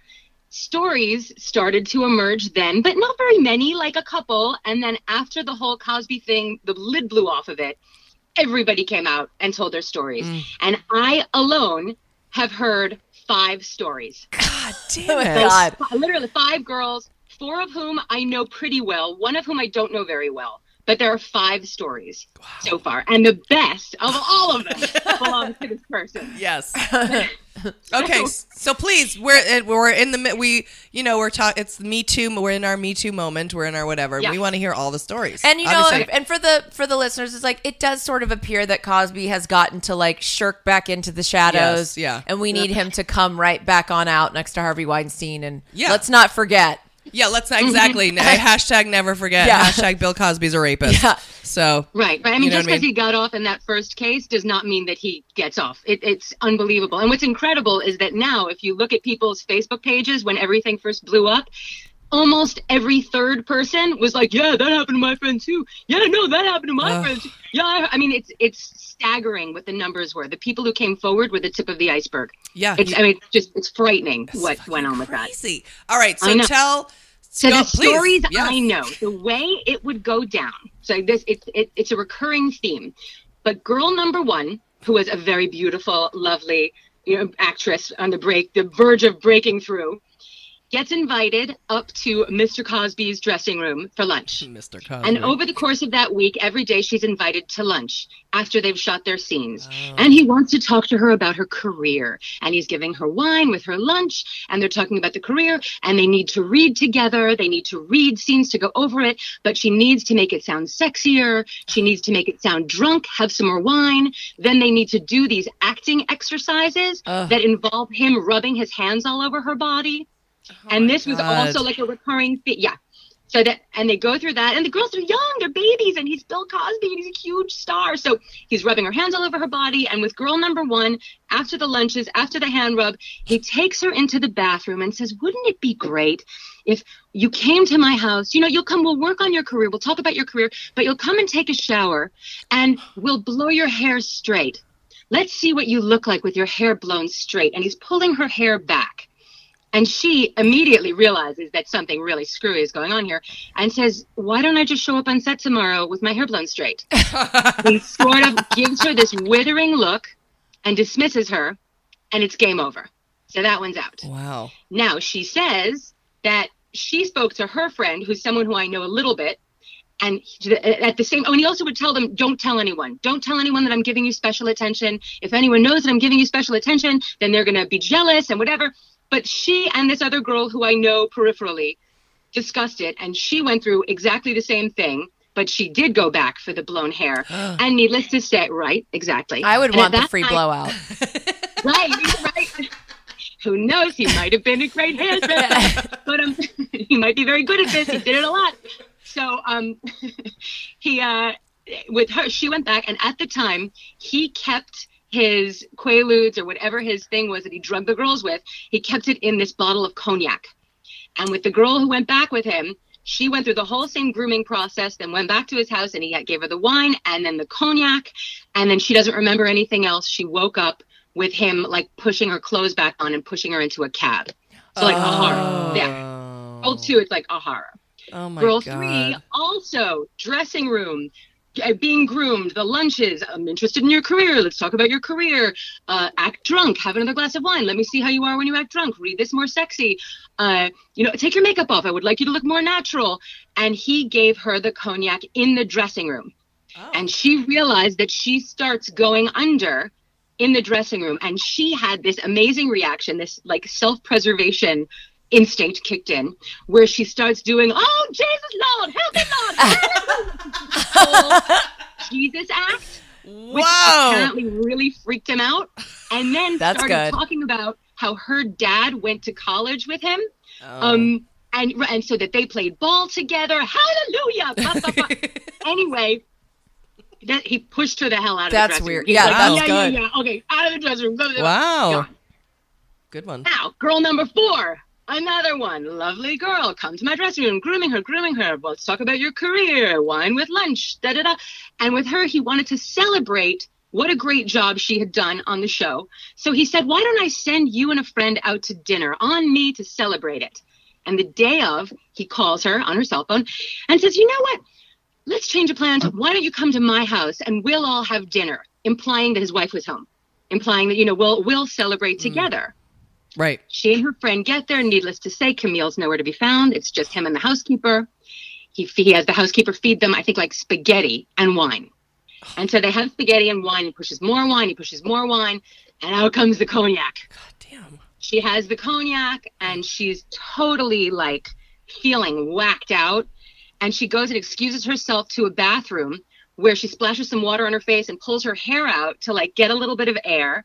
stories started to emerge then, but not very many, like a couple. And then after the whole Cosby thing, the lid blew off of it. Everybody came out and told their stories. And I alone have heard 5 stories. God damn it. God. Literally 5 girls, 4 of whom I know pretty well, one of whom I don't know very well. But there are 5 stories so far, and the best of all of them belongs to this person. Yes. Okay, so please, we're in the we're talking. It's Me Too. We're in our Me Too moment. We're in our whatever. Yeah. We want to hear all the stories. And you know, and for the listeners, it's like it does sort of appear that Cosby has gotten to like shirk back into the shadows. Yes, yeah. And we need him to come right back on out next to Harvey Weinstein. And let's not forget. Yeah, let's not exactly. Hashtag never forget. Yeah. Hashtag Bill Cosby's a rapist. Yeah. So right. I mean, just because he got off in that first case does not mean that he gets off. It's unbelievable. And what's incredible is that now, if you look at people's Facebook pages when everything first blew up, almost every third person was like, "Yeah, that happened to my friend too. Yeah, no, that happened to my friend too." Yeah, I mean, it's staggering what the numbers were. The people who came forward were the tip of the iceberg. Yeah, it's frightening what went on with that. Crazy. All right, so tell. So the stories I know, the way it would go down. So it's a recurring theme. But girl number one, who was a very beautiful, lovely, actress on the verge of breaking through, gets invited up to Mr. Cosby's dressing room for lunch. Mr. Cosby. And over the course of that week, every day she's invited to lunch after they've shot their scenes. Oh. And he wants to talk to her about her career. And he's giving her wine with her lunch. And they're talking about the career. And they need to read together. They need to read scenes to go over it. But she needs to make it sound sexier. She needs to make it sound drunk, have some more wine. Then they need to do these acting exercises that involve him rubbing his hands all over her body. Oh, and this was also like a recurring thing. Yeah. So that, and they go through that, and the girls are young, they're babies, and he's Bill Cosby, and he's a huge star. So he's rubbing her hands all over her body. And with girl number one, after the lunches, after the hand rub, he takes her into the bathroom and says, "Wouldn't it be great if you came to my house? You'll come, we'll work on your career, we'll talk about your career, but you'll come and take a shower, and we'll blow your hair straight. Let's see what you look like with your hair blown straight." And he's pulling her hair back. And she immediately realizes that something really screwy is going on here and says, "Why don't I just show up on set tomorrow with my hair blown straight?" He sort of gives her this withering look and dismisses her, and it's game over. So that one's out. Wow. Now, she says that she spoke to her friend, who's someone who I know a little bit, and at the same, and he also would tell them, don't tell anyone that I'm giving you special attention. If anyone knows that I'm giving you special attention, then they're going to be jealous and whatever. But she and this other girl who I know peripherally discussed it, and she went through exactly the same thing. But she did go back for the blown hair. And needless to say, right, exactly. I would and want the free blowout. Right. Who knows? He might have been a great hairdresser. But he might be very good at this. He did it a lot. So with her, she went back. And at the time, he kept his Quaaludes or whatever his thing was that he drugged the girls with. He kept it in this bottle of cognac. And with the girl who went back with him, she went through the whole same grooming process, then went back to his house, and he gave her the wine and then the cognac. And then she doesn't remember anything else. She woke up with him, like, pushing her clothes back on and pushing her into a cab. So, like, a horror. Yeah. Girl two, it's like a horror. Oh, my God. Girl three, also, dressing room, being groomed, the lunches. I'm interested in your career. Let's talk about your career. Act drunk. Have another glass of wine. Let me see how you are when you act drunk. Read this more sexy. Take your makeup off. I would like you to look more natural. And he gave her the cognac in the dressing room. Oh. And she realized that she starts going under in the dressing room. And she had this amazing reaction, this like self-preservation instinct kicked in, where she starts doing, oh, Jesus, Lord, help me, Lord, help me. Jesus act, which apparently really freaked him out. And then talking about how her dad went to college with him. And so that they played ball together. Hallelujah. Bah, bah, bah. Anyway, that he pushed her the hell out of the dressing room. That's weird. Yeah, like, that's good. Okay, out of the dressing room. Wow. Gone. Good one. Now, girl number four. Another one, lovely girl, come to my dressing room, grooming her. Well, let's talk about your career, wine with lunch, da-da-da. And with her, he wanted to celebrate what a great job she had done on the show. So he said, why don't I send you and a friend out to dinner on me to celebrate it? And the day of, he calls her on her cell phone and says, you know what? Let's change the plans. Why don't you come to my house and we'll all have dinner, implying that his wife was home, implying that, we'll celebrate together. Right. She and her friend get there. Needless to say, Camille's nowhere to be found. It's just him and the housekeeper. He has the housekeeper feed them, I think, like spaghetti and wine. And so they have spaghetti and wine. He pushes more wine. And out comes the cognac. God damn. She has the cognac, and she's totally, like, feeling whacked out. And she goes and excuses herself to a bathroom where she splashes some water on her face and pulls her hair out to, like, get a little bit of air.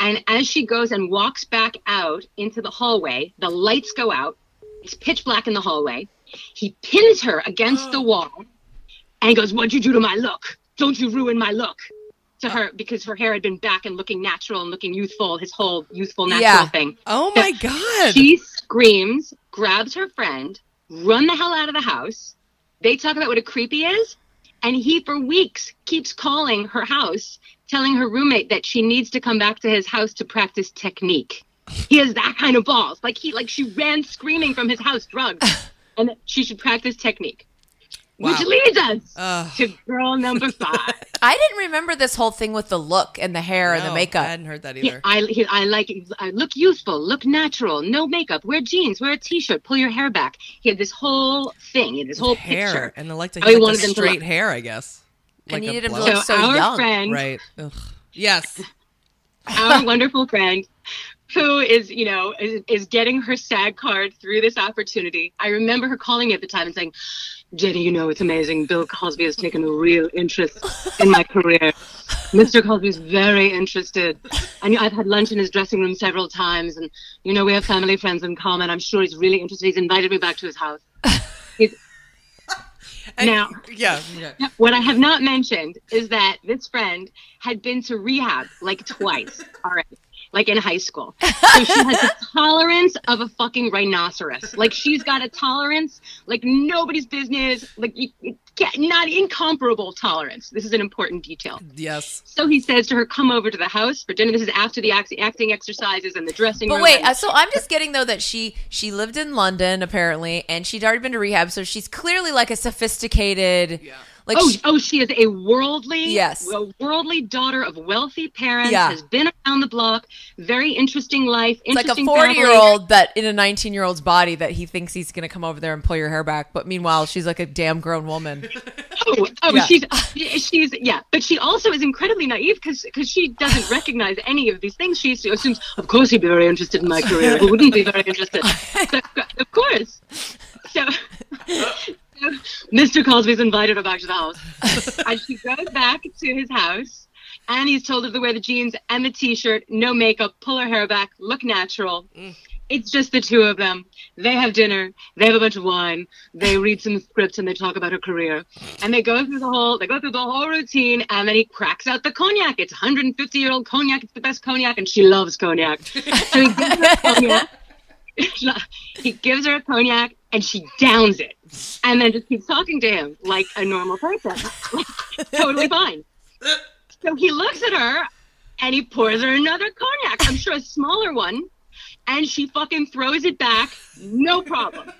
And as she goes and walks back out into the hallway, the lights go out. It's pitch black in the hallway. He pins her against the wall and goes, what'd you do to my look? Don't you ruin my look? To her, because her hair had been back and looking natural and looking youthful, his whole youthful natural thing. Oh, my God. She screams, grabs her friend, run the hell out of the house. They talk about what a creepy is. And he, for weeks, keeps calling her house, telling her roommate that she needs to come back to his house to practice technique. He has that kind of balls. She ran screaming from his house, drugged, and that she should practice technique. Wow. Which leads us to girl number five. I didn't remember this whole thing with the look and the hair and the makeup. I hadn't heard that either. I look youthful, look natural, no makeup, wear jeans, wear a t-shirt, pull your hair back. He had this whole thing, hair, picture. And he wanted them straight hair, I guess. Like he needed him to look so our young. Friend, right. Ugh. Yes. Our wonderful friend who is getting her SAG card through this opportunity. I remember her calling me at the time and saying, Jenny, it's amazing. Bill Cosby has taken a real interest in my career. Mr. Cosby's very interested. And I've had lunch in his dressing room several times. And, we have family friends in common. I'm sure he's really interested. He's invited me back to his house. What I have not mentioned is that this friend had been to rehab like twice already. Like in high school. So she has the tolerance of a fucking rhinoceros. Like she's got a tolerance, like nobody's business, like not incomparable tolerance. This is an important detail. Yes. So he says to her, come over to the house for dinner. This is after the acting exercises and the dressing room. But wait, so I'm just getting though that she lived in London apparently and she'd already been to rehab. So she's clearly like a sophisticated, Like, she is a worldly daughter of wealthy parents, has been around the block, very interesting life. It's interesting, like a 40-year-old that in a 19-year-old's body that he thinks he's going to come over there and pull your hair back. But meanwhile, she's like a damn grown woman. But she also is incredibly naive because she doesn't recognize any of these things. She assumes, of course he'd be very interested in my career. Who wouldn't be very interested? So, of course. So Mr. Cosby's invited her back to the house. And she goes back to his house, and he's told her to wear the jeans and the T-shirt, no makeup, pull her hair back, look natural. It's just the two of them. They have dinner. They have a bunch of wine. They read some scripts, and they talk about her career. And they go through the whole routine, and then he cracks out the cognac. It's 150-year-old cognac. It's the best cognac, and she loves cognac. So he gives her cognac. He gives her a cognac, and she downs it. And then just keeps talking to him like a normal person. Totally fine. So he looks at her, and he pours her another cognac. I'm sure a smaller one. And she fucking throws it back, no problem.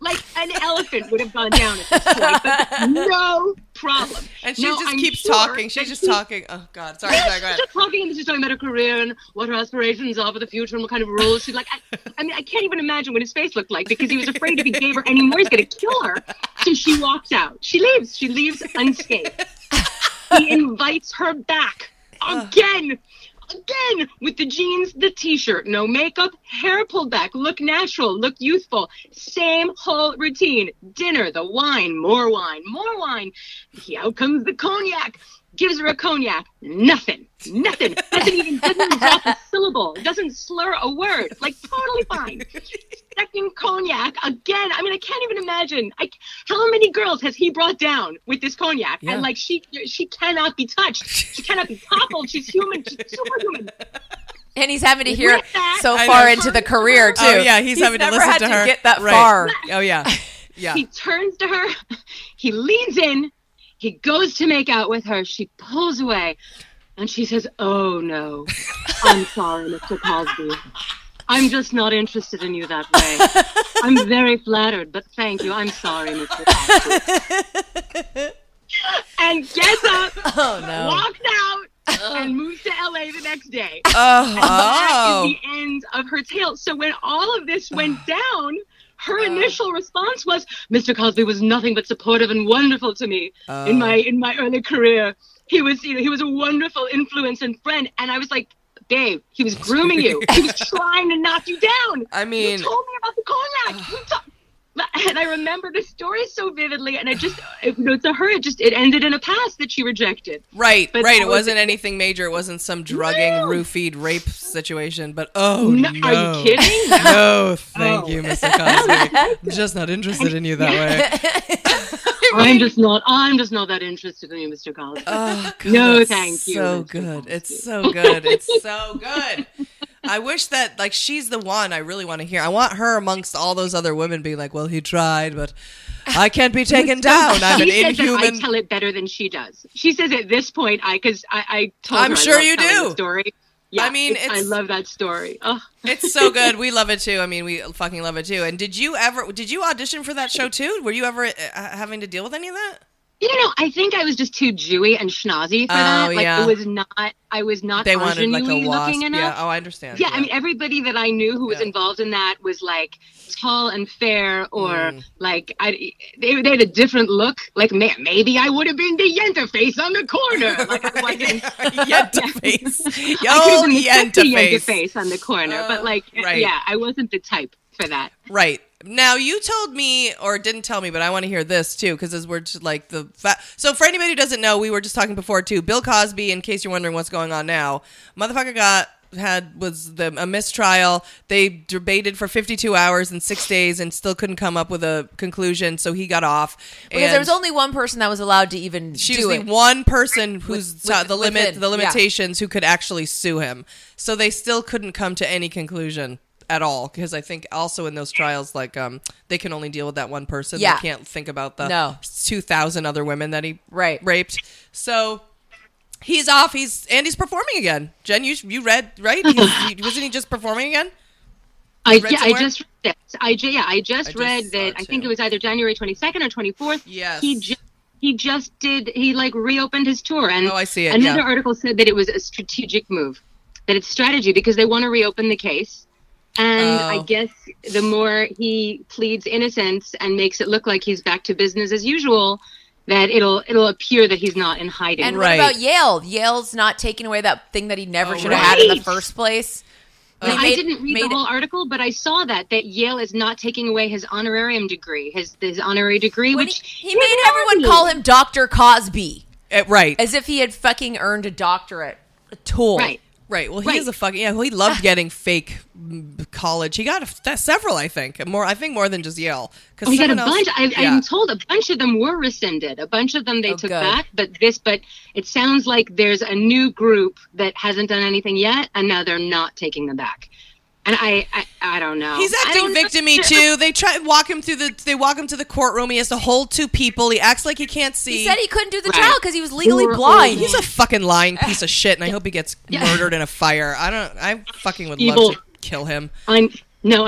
Like an elephant would have gone down at this point, but no problem. And she keeps talking. She's just talking. Oh, God. Sorry, go ahead. She's just talking, and she's talking about her career and what her aspirations are for the future and what kind of roles she's like. I can't even imagine what his face looked like because he was afraid if he gave her any more, he's going to kill her. So she walks out. She leaves. She leaves unscathed. He invites her back again. Again, with the jeans, the T-shirt, no makeup, hair pulled back, look natural, look youthful. Same whole routine. Dinner, the wine, more wine, more wine. Out comes the cognac. Gives her a cognac. Nothing. Doesn't drop a syllable. Doesn't slur a word. Like, totally fine. Second cognac, again. I mean, I can't even imagine. How many girls has he brought down with this cognac? Yeah. And, like, she cannot be touched. She cannot be toppled. She's human. She's superhuman. And he's having to hear so far into the career, too. Oh, yeah, he's having to listen to her. He's never had to get that far. Oh, yeah. He turns to her. He leans in. He goes to make out with her. She pulls away, and she says, "Oh, no, I'm sorry, Mr. Cosby. I'm just not interested in you that way. I'm very flattered, but thank you. I'm sorry, Mr. Cosby." And gets up, walks out, and moves to LA the next day. And that is the end of her tale. So when all of this went down, her initial response was, "Mr. Cosby was nothing but supportive and wonderful to me in my early career. He was a wonderful influence and friend." And I was like, "Babe, he was grooming you. He was trying to knock you down. I mean, you told me about the cognac." And I remember the story so vividly, and it ended in a past that she rejected. Right. It wasn't anything major. It wasn't some drugging, roofied rape situation. But no. Are you kidding? No, thank you, Mr. Cosby. I'm just not interested in you that way. I'm just not that interested in you, Mr. Cosby. Oh, God, no, thank you. So good. It's so good. It's so good. I wish that, like, she's the one I really want to hear. I want her amongst all those other women being like, "Well, he tried, but I can't be taken down. I'm an inhuman." That I tell it better than she does. She says at this point, I'm sure you do. Story. Yeah, I mean, I love that story. Oh. It's so good. We love it too. I mean, we fucking love it too. And did you audition for that show too? Were you ever having to deal with any of that? You know, I think I was just too Jewy and schnozzy for that. Like, yeah. I was not they wanted, like, a wasp. Looking enough. Yeah, I understand. Yeah, I mean, everybody that I knew who was involved in that was, like, tall and fair or, like, they had a different look. Like, maybe I would have been the Yentaface on the corner. Like, I wasn't. Yentaface. Yo, I could have been the Yentaface on the corner. But, like, I wasn't the type for that. Right. Now, you told me, or didn't tell me, but I want to hear this, too, because as we're like the... So for anybody who doesn't know, we were just talking before, too, Bill Cosby, in case you're wondering what's going on now, motherfucker was a mistrial. They debated for 52 hours and 6 days and still couldn't come up with a conclusion, so he got off. Because there was only one person that was allowed to even do it. She was the one person who's the limitations who could actually sue him. So they still couldn't come to any conclusion at all, because I think also in those trials, like, they can only deal with that one person. Yeah. They can't think about the 2,000 other women that he raped. So he's off. He's performing again. Jen, you read, right? Wasn't he just performing again? I just read that. I think it was either January 22nd or 24th. Yes. He just He just did, he like reopened his tour. And another article said that it was a strategic move, that it's strategy because they want to reopen the case. And I guess the more he pleads innocence and makes it look like he's back to business as usual, that it'll appear that he's not in hiding. And what about Yale? Yale's not taking away that thing that he never should have had in the first place. Now, I didn't read the whole article, but I saw that Yale is not taking away his honorarium degree, his honorary degree, which he made everyone call him Dr. Cosby, right? As if he had fucking earned a doctorate, a tool, right? Right. Well, he is a fucking he loved getting fake college. He got several, I think. More than just Yale. Oh, he got a bunch. I'm told a bunch of them were rescinded. A bunch of them they took back. But it sounds like there's a new group that hasn't done anything yet, and now they're not taking them back. And I don't know. He's acting victim-y too. They try walk him through they walk him to the courtroom. He has to hold two people. He acts like he can't see. He said he couldn't do the trial because he was legally blind. He's a fucking lying piece of shit, and I hope he gets murdered in a fire. I fucking would love to kill him. I know.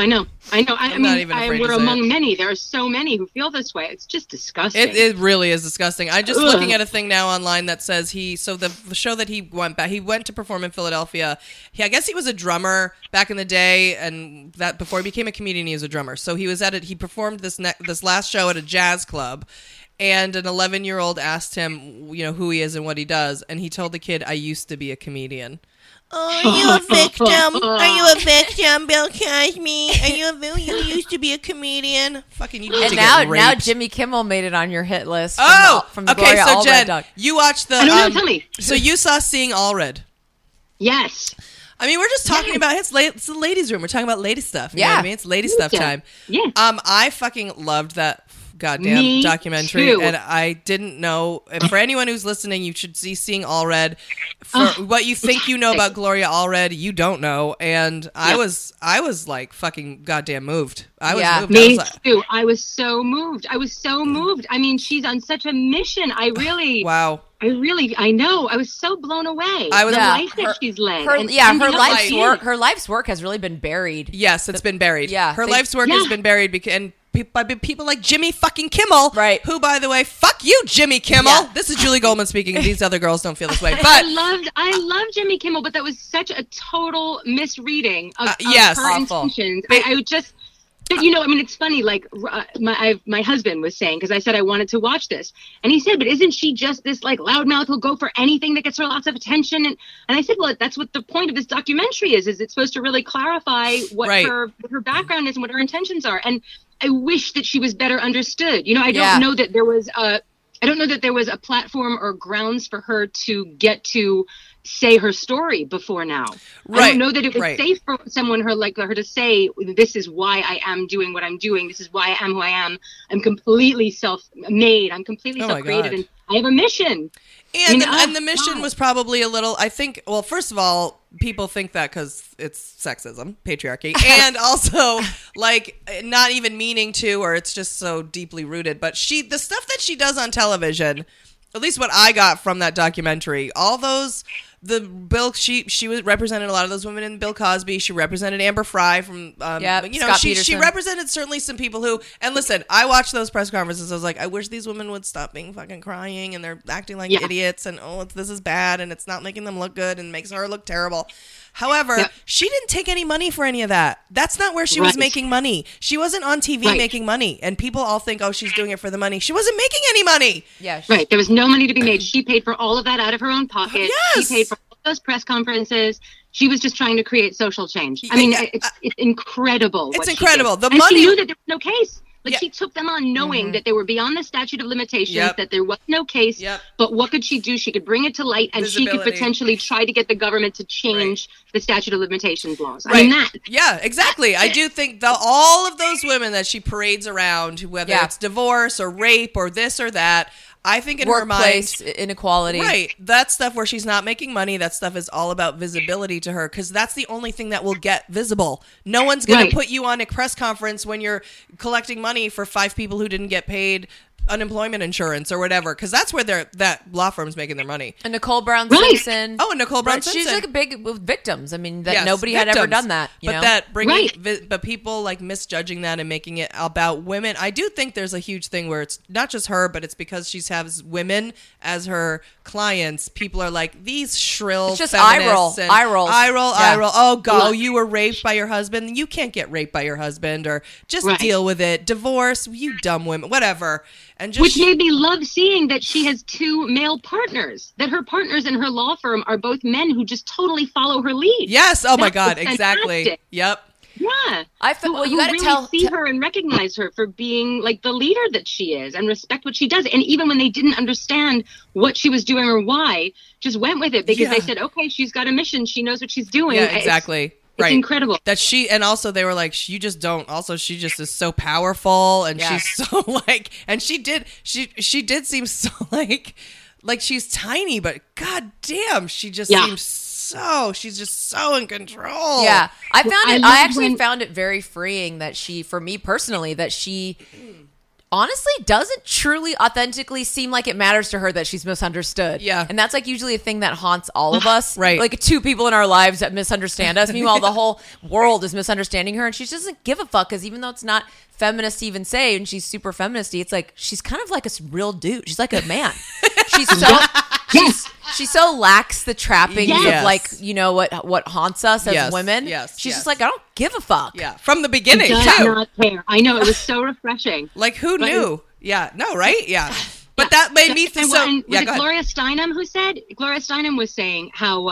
We're among many. There are so many who feel this way. It's just disgusting. It really is disgusting. I'm just looking at a thing now online that says the show that he went back, he went to perform in Philadelphia. I guess he was a drummer back in the day, and that before he became a comedian, he was a drummer. So he was he performed this last show at a jazz club, and an 11-year-old asked him, who he is and what he does, and he told the kid, "I used to be a comedian." Oh, are you a victim? Are you a victim, Bill Cosby? Are you a victim? You used to be a comedian. Fucking you. And now Jimmy Kimmel made it on your hit list. From Gloria Allred. Jen, you watched the. I don't know. Tell me. So you saw Seeing Allred? Yes. I mean, we're just talking about it's the ladies' room. We're talking about lady stuff. You know what I mean? It's lady stuff time. Yeah. I fucking loved that goddamn documentary too. And I didn't know, for anyone who's listening, you should see Seeing Allred. For what you think you know about Gloria Allred, you don't know. And I was like fucking goddamn moved. I was moved. Me too. I was so moved. I mean, she's on such a mission. I know. I was so blown away. The life that she's led. Her life's work has really been buried. Yes, it's been buried. Yeah. Her life's work has been buried and people like Jimmy fucking Kimmel, right? Who, by the way, fuck you, Jimmy Kimmel. Yeah. This is Julie Goldman speaking. These other girls don't feel this way. But I love Jimmy Kimmel, but that was such a total misreading of her intentions. It's funny. Like my husband was saying, because I said I wanted to watch this, and he said, "But isn't she just this like loudmouth who'll go for anything that gets her lots of attention?" And I said, "Well, that's what the point of this documentary is. Is it's supposed to really clarify what her background is and what her intentions are." And I wish that she was better understood. I don't know that there was a platform or grounds for her to get to say her story before now. Right. I don't know that it was safe for someone like her to say, "This is why I am doing what I'm doing. This is why I am who I am. I'm completely self-made. I'm completely self-created, and I have a mission." And the mission was probably a little, I think, well, first of all, people think that because it's sexism, patriarchy, and also like not even meaning to, or it's just so deeply rooted. But the stuff that she does on television, at least what I got from that documentary, she was represented a lot of those women in Bill Cosby. She represented Amber Fry from, she represented certainly some people who, and listen, I watched those press conferences. I was like, I wish these women would stop being fucking crying and they're acting like idiots and this is bad and it's not making them look good and makes her look terrible. However, she didn't take any money for any of that. That's not where she was making money. She wasn't on TV making money. And people all think, oh, she's doing it for the money. She wasn't making any money. Yeah, there was no money to be made. She paid for all of that out of her own pocket. Yes. She paid for all those press conferences. She was just trying to create social change. I mean, it's incredible. It's incredible. The money. She knew that there was no case. Like she took them on knowing that they were beyond the statute of limitations, that there was no case. Yep. But what could she do? She could bring it to light, and she could potentially try to get the government to change the statute of limitations laws. Right. I mean that. Yeah, exactly. I do think all of those women that she parades around, whether it's divorce or rape or this or that, I think in her mind, inequality, that stuff where she's not making money, that stuff is all about visibility to her, because that's the only thing that will get visible. No one's going to put you on a press conference when you're collecting money for five people who didn't get paid unemployment insurance or whatever, because that's where that law firm's making their money. And Nicole Brown Simpson. Oh, and Nicole Brown Simpson. She's like big with victims. I mean, that nobody had ever done that. But people like misjudging that and making it about women. I do think there's a huge thing where it's not just her, but it's because she has women as her clients. People are like, these shrill feminists. It's just eye roll. Oh, God, you were raped by your husband. You can't get raped by your husband, or just deal with it. Divorce, you dumb women, whatever. And just, which made me love seeing that she has two male partners, that her partners in her law firm are both men who just totally follow her lead. Yes. Oh, my God. Exactly. Yep. Yeah. I feel you got to really see her and recognize her for being like the leader that she is and respect what she does. And even when they didn't understand what she was doing or why, just went with it because they said, okay, she's got a mission. She knows what she's doing. Yeah, exactly. It's incredible that they were like, she just is so powerful, and she's so like, and she did seem so like she's tiny, but God damn, she just seems so, she's just so in control. Yeah. I actually found it very freeing that she, for me personally, that she honestly doesn't truly authentically seem like it matters to her that she's misunderstood. Yeah. And that's like usually a thing that haunts all of us. Right. Like two people in our lives that misunderstand us. Meanwhile, the whole world is misunderstanding her, and she doesn't give a fuck, because even though it's not feminist to even say, and she's super feministy, it's like she's kind of like a real dude. She's like a man. She's so she so lacks the trappings of like, you know, what haunts us as women. Yes. She's just like, I don't give a fuck. Yeah. From the beginning. Not care. I know, it was so refreshing. Like, who knew? Yeah. No, right? Yeah. But that made me think so. And was it Gloria Steinem who said? Gloria Steinem was saying how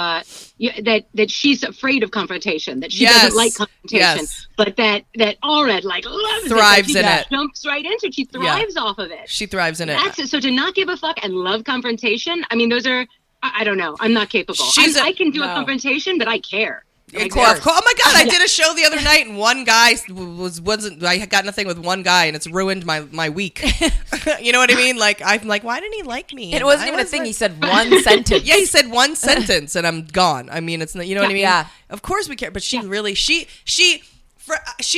that she's afraid of confrontation, that she doesn't like confrontation, but that Allred like loves thrives it. She in it. Jumps right into it. She thrives off of it. She thrives in it. That's it. So to not give a fuck and love confrontation, I mean, those are, I don't know. I'm not capable. I can do a confrontation, but I care. Oh my God, I did a show the other night, and one guy wasn't. I got nothing with one guy, and it's ruined my week. You know what I mean? Like, I'm like, why didn't he like me? It wasn't even a thing. He said one sentence. Yeah, he said one sentence, and I'm gone. I mean, it's not. You know what I mean? Yeah. Of course we care, but she really, she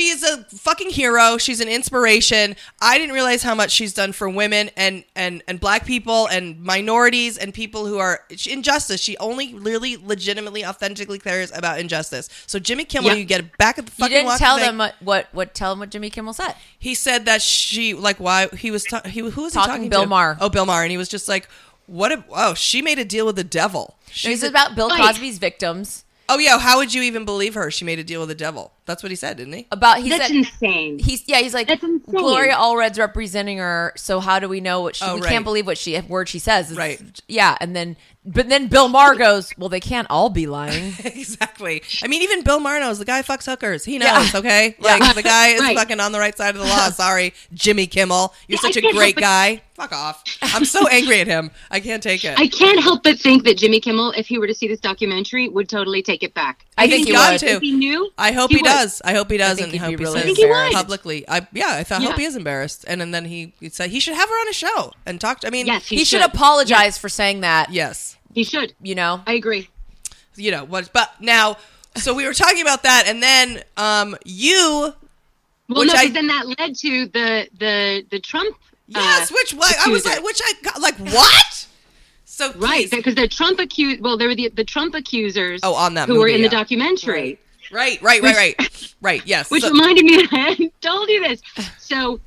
is a fucking hero. She's an inspiration. I didn't realize how much she's done for women and black people and minorities and people who are injustice. She only really legitimately, authentically cares about injustice. So Jimmy Kimmel, you get back at the fucking. You didn't tell them what. Tell them what Jimmy Kimmel said. He said that she like why he was who was talking Bill to? Maher. Oh, Bill Maher, and he was just like, she made a deal with the devil. She's about Bill Cosby's victims. Oh, yeah. How would you even believe her? She made a deal with the devil. That's what he said, didn't he? That's insane. He's like, that's insane. Gloria Allred's representing her, so how do we know what she... we can't believe what she says. It's, yeah, and then... But then Bill Maher goes, well, they can't all be lying. Exactly. I mean, even Bill Maher knows. The guy fucks hookers. He knows, okay? Like, the guy is fucking on the right side of the law. Sorry, Jimmy Kimmel. You're such a great guy. Fuck off. I'm so angry at him. I can't take it. I can't help but think that Jimmy Kimmel, if he were to see this documentary, would totally take it back. I think he would. If he knew, I hope he does. I hope he does, and I hope he says publicly. I hope he is embarrassed. And then he said he should have her on a show and talk. I mean, he should apologize for saying that. Yes. He should. You know? I agree. You know, what? But now, so we were talking about that, and then you... Well, no, because then that led to the Trump... Yes, which was, accuser. I was like, which I got, like, what? So because the Trump accused, well, there were the Trump accusers on that who movie, were in the documentary. Right. Right, yes. Which reminded me, I hadn't told you this. So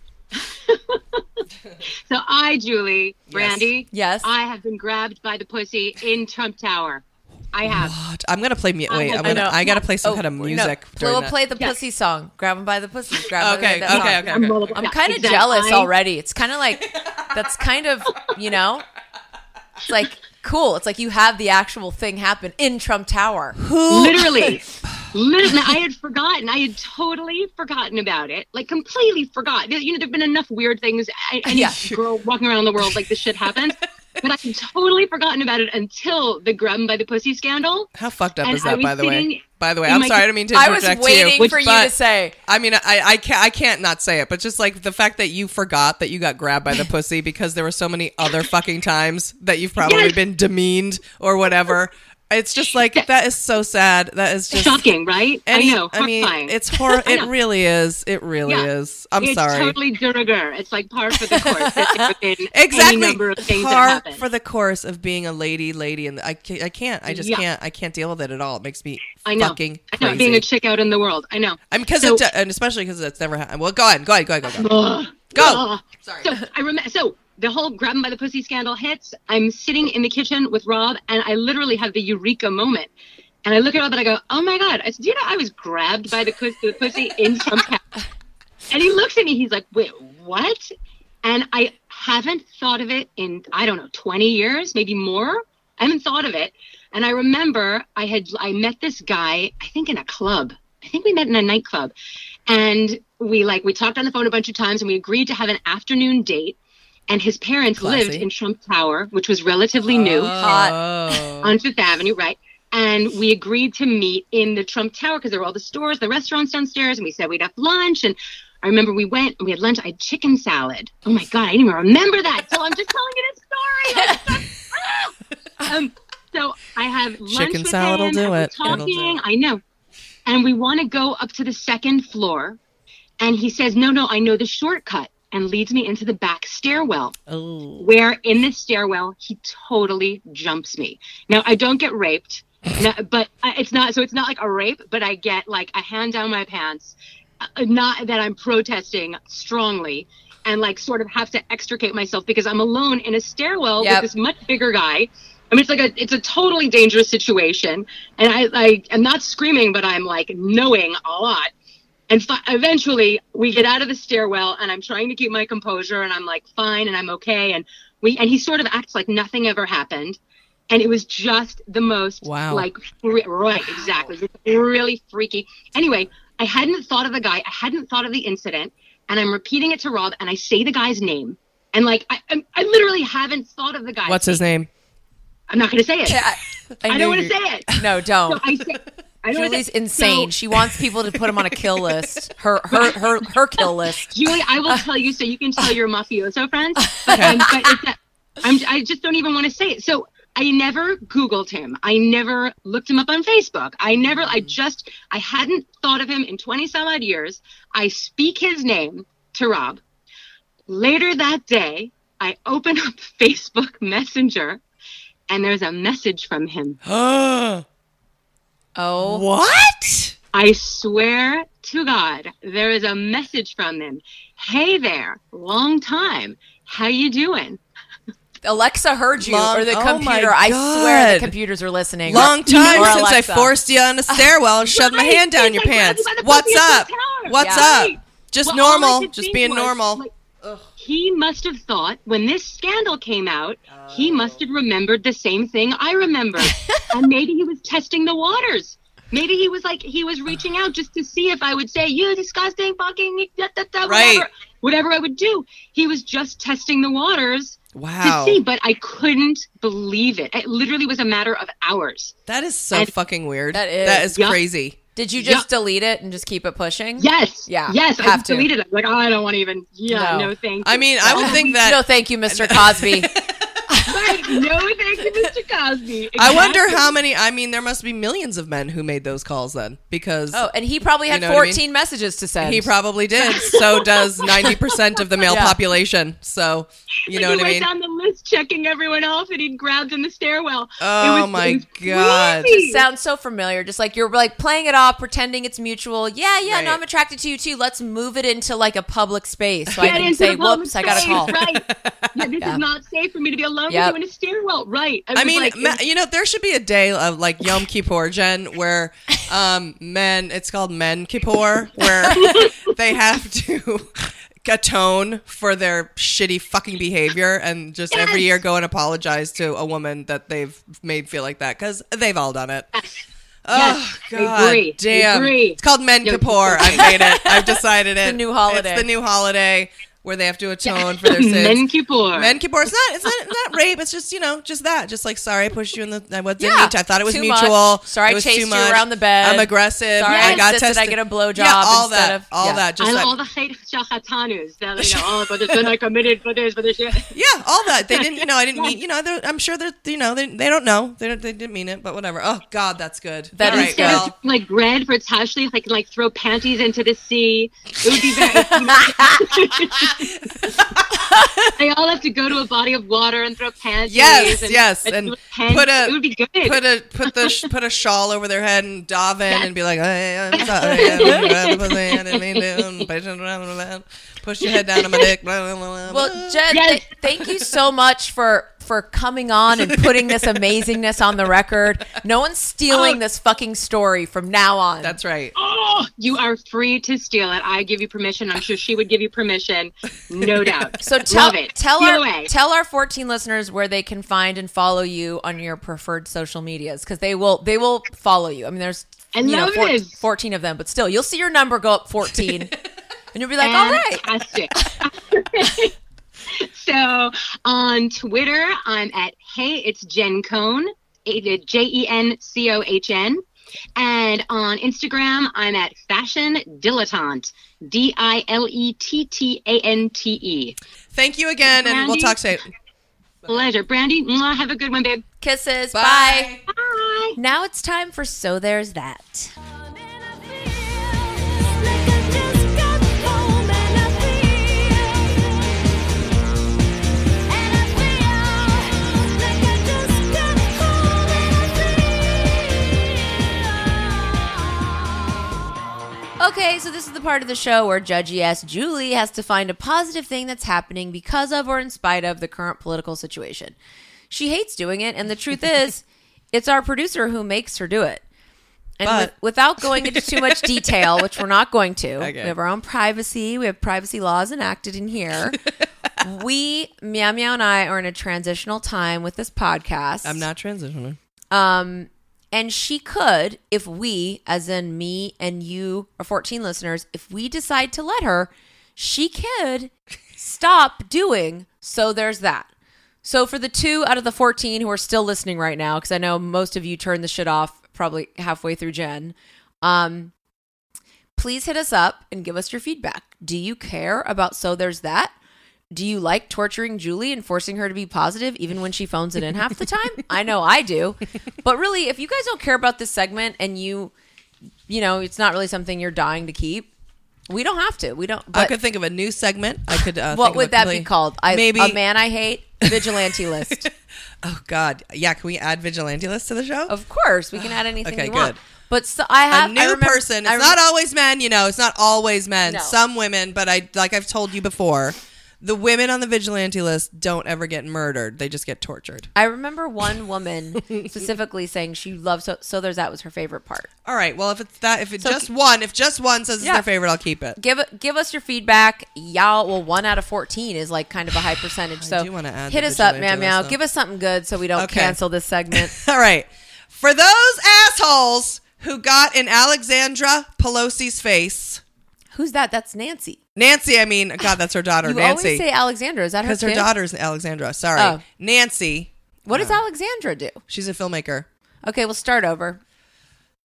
I, Julie, Brandy, I have been grabbed by the pussy in Trump Tower. I have. What? I'm gonna play. I gotta play some kind of music. No. We'll play the pussy song. Grab him by the pussy. Okay. I'm kind of jealous already. It's kind of like that's kind of it's like cool. It's like you have the actual thing happen in Trump Tower. Who literally, I had forgotten. I had totally forgotten about it. Like, completely forgot. You know, there've been enough weird things. I girl walking around the world like this shit happens. But I had totally forgotten about it until the grab by the pussy scandal. How fucked up is that, by the way? By the way, I'm sorry, I didn't mean to interject. I was waiting for you to say. I mean, I can't not say it, but just like the fact that you forgot that you got grabbed by the pussy, because there were so many other fucking times that you've probably been demeaned or whatever. It's just like, that is so sad. That is just shocking, right? I know. I mean, it's horrible. It really is. It really is. It's sorry. It's totally de rigueur. It's like par for the course. Exactly. Number of things par that for the course of being a lady. And I can't. I can't deal with it at all. It makes me fucking crazy. I know. Being a chick out in the world. I know. I mean, and especially because it's never happened. Well, go on. Go. Sorry. So the whole grabbing by the pussy scandal hits. I'm sitting in the kitchen with Rob, and I literally have the eureka moment. And I look at Rob, and I go, "Oh my god!" I said, "Do you know I was grabbed by the pussy in Trump Tower?" And he looks at me. He's like, "Wait, what?" And I haven't thought of it in, I don't know, 20 years, maybe more. I haven't thought of it. And I remember I met this guy, I think in a club. I think we met in a nightclub, and we talked on the phone a bunch of times, and we agreed to have an afternoon date. And his parents lived in Trump Tower, which was relatively new, on Fifth Avenue, right? And we agreed to meet in the Trump Tower because there were all the stores, the restaurants downstairs, and we said we'd have lunch. And I remember we went and we had lunch. I had chicken salad. Oh my god, I didn't even remember that. So I'm just telling you this story. So I have lunch chicken with salad him. Will do it. Talking, I know. And we want to go up to the second floor, and he says, "No, I know the shortcut," and leads me into the back stairwell, where in the stairwell, he totally jumps me. Now, I don't get raped, it's not like a rape, but I get like a hand down my pants, not that I'm protesting strongly, and like sort of have to extricate myself because I'm alone in a stairwell with this much bigger guy. I mean, it's like it's a totally dangerous situation. And I am not screaming, but I'm like knowing a lot. And eventually we get out of the stairwell, and I'm trying to keep my composure, and I'm like, fine, and I'm okay. And he sort of acts like nothing ever happened. And it was just the most really freaky. Anyway, I hadn't thought of the guy. I hadn't thought of the incident. And I'm repeating it to Rob, and I say the guy's name. And like, I literally haven't thought of the guy. What's his name? I'm not going to say it. I don't want to say it. No, don't. So Julie's insane. She wants people to put him on a kill list. Her kill list. Julie, I will tell you so you can tell your mafioso friends. But, I just don't even want to say it. So I never Googled him. I never looked him up on Facebook. I hadn't thought of him in 20 some odd years. I speak his name to Rob. Later that day, I open up Facebook Messenger, and there's a message from him. Oh. What? I swear to God, there is a message from him. "Hey there, long time. How you doing?" Alexa heard you, or the computer. I swear the computers are listening. Long time since Alexa. I forced you on a stairwell and shoved my hand down your pants. What's up? What's up? Just normal. Just being normal. He must have thought when this scandal came out, he must have remembered the same thing I remembered. And maybe he was testing the waters. Maybe he was like, he was reaching out just to see if I would say, "You disgusting fucking whatever I would do." He was just testing the waters to see, but I couldn't believe it. It literally was a matter of hours. That is so fucking weird. That is crazy. Did you just delete it and just keep it pushing? Yes. Yeah. Yes, I just deleted it. I'm like, I don't want to even. Yeah, no thank you. I mean, I would think that. No, thank you, Mr. Cosby. Right. No, thank you, Mr. Cosby. Exactly. I wonder how many. I mean, there must be millions of men who made those calls then, because. Oh, and he probably had 14 messages to send. He probably did. So does 90% of the male population. So, you know what I mean? He went down the list checking everyone off that he'd grabbed in the stairwell. Oh, my God. It sounds so familiar. Just like you're like playing it off, pretending it's mutual. Yeah, right. No, I'm attracted to you too. Let's move it into like a public space. So I can say, whoops, I got a call. Right. Yeah, this is not safe for me to be alone. Yep. In a stairwell, right? I mean, like, there should be a day of like Yom Kippur, Jen, where men, it's called Men Kippur, where they have to atone for their shitty fucking behavior and just every year go and apologize to a woman that they've made feel like that, because they've all done it. Oh, yes, God, damn. It's called Men Kippur. I made it. I've decided it. It's the new holiday. where they have to atone for their sins. Men kippur. It's not rape. It's just, that. Just like, sorry, I pushed you in the. I thought it was mutual. Much. Sorry, I chased you around the bed. I'm aggressive. Sorry, I got tested. I get a blowjob. Yeah, all instead that. Of, all yeah. that. Just and that. All the hate shachatanus. Then I committed for this, for this. Yeah, all that. They didn't. I didn't mean. I'm sure they're. They don't know. They didn't mean it. But whatever. Oh God, that's good. That is good. Well. Like bread for tashlich, I could like throw panties into the sea. It would be very. They all have to go to a body of water and throw panties. And it would be good. Put a shawl over their head and dive in and be like, hey, I'm sorry, I didn't mean to. Push your head down on my dick. Well, Jen, thank you so much for coming on and putting this amazingness on the record. No one's stealing this fucking story from now on. That's right. Oh, you are free to steal it. I give you permission. I'm sure she would give you permission. No doubt. So tell our 14 listeners where they can find and follow you on your preferred social medias, because they will follow you. I mean, there's 14 of them, but still, you'll see your number go up 14 and you'll be like, fantastic. All right. So on Twitter, I'm at Hey, it's Jen Cohn, JenCohn. And on Instagram, I'm at Fashion Dilettante, DILETTANTE. Thank you again, Brandy, and we'll talk soon. Pleasure. Brandy, have a good one, babe. Kisses. Bye. Bye. Bye. Now it's time for So There's That. Okay, so this is the part of the show where judgy ass Julie has to find a positive thing that's happening because of or in spite of the current political situation. She hates doing it, and the truth is, it's our producer who makes her do it. And without going into too much detail, which we're not going to, okay. We have our own privacy. We have privacy laws enacted in here. Meow Meow and I are in a transitional time with this podcast. I'm not transitioning. And she could, if we, as in me and you, our 14 listeners, if we decide to let her, she could stop doing So There's That. So for the 2 out of the 14 who are still listening right now, because I know most of you turned the shit off probably halfway through Jen, please hit us up and give us your feedback. Do you care about So There's That? Do you like torturing Julie and forcing her to be positive even when she phones it in half the time? I know I do. But really, if you guys don't care about this segment and you it's not really something you're dying to keep, we don't have to. I could think of a new segment. I could. What would that be called? Maybe A Man I Hate, Vigilante List. Oh, God. Yeah, can we add Vigilante List to the show? Of course. We can add anything you want. But so I have a new person. It's not always men, It's not always men. No. Some women, but I've told you before, the women on the vigilante list don't ever get murdered. They just get tortured. I remember one woman specifically saying she loves So There's That was her favorite part. All right. Well, if just one says it's their favorite, I'll keep it. Give us your feedback. Y'all, 1 out of 14 is like kind of a high percentage. So hit us up, Meow Meow. Give us something good so we don't cancel this segment. All right. For those assholes who got in Alexandra Pelosi's face. Who's that? That's Nancy. God, that's her daughter, you Nancy. You always say Alexandra. Is that her kid? Because her daughter's Alexandra. Sorry. Oh. Nancy. What does Alexandra do? She's a filmmaker. Okay, we'll start over.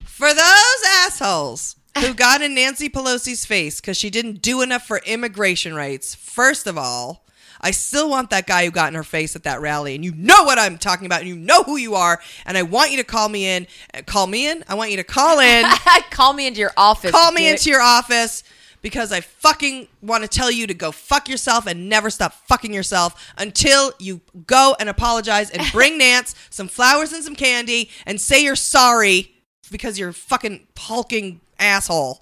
For those assholes who got in Nancy Pelosi's face because she didn't do enough for immigration rights, first of all, I still want that guy who got in her face at that rally, and you know what I'm talking about, and you know who you are, and I want you to call me in. Call me in? I want you to call in. Call me into your office. Call me into your office. Because I fucking want to tell you to go fuck yourself and never stop fucking yourself until you go and apologize and bring Nance some flowers and some candy and say you're sorry because you're a fucking hulking asshole.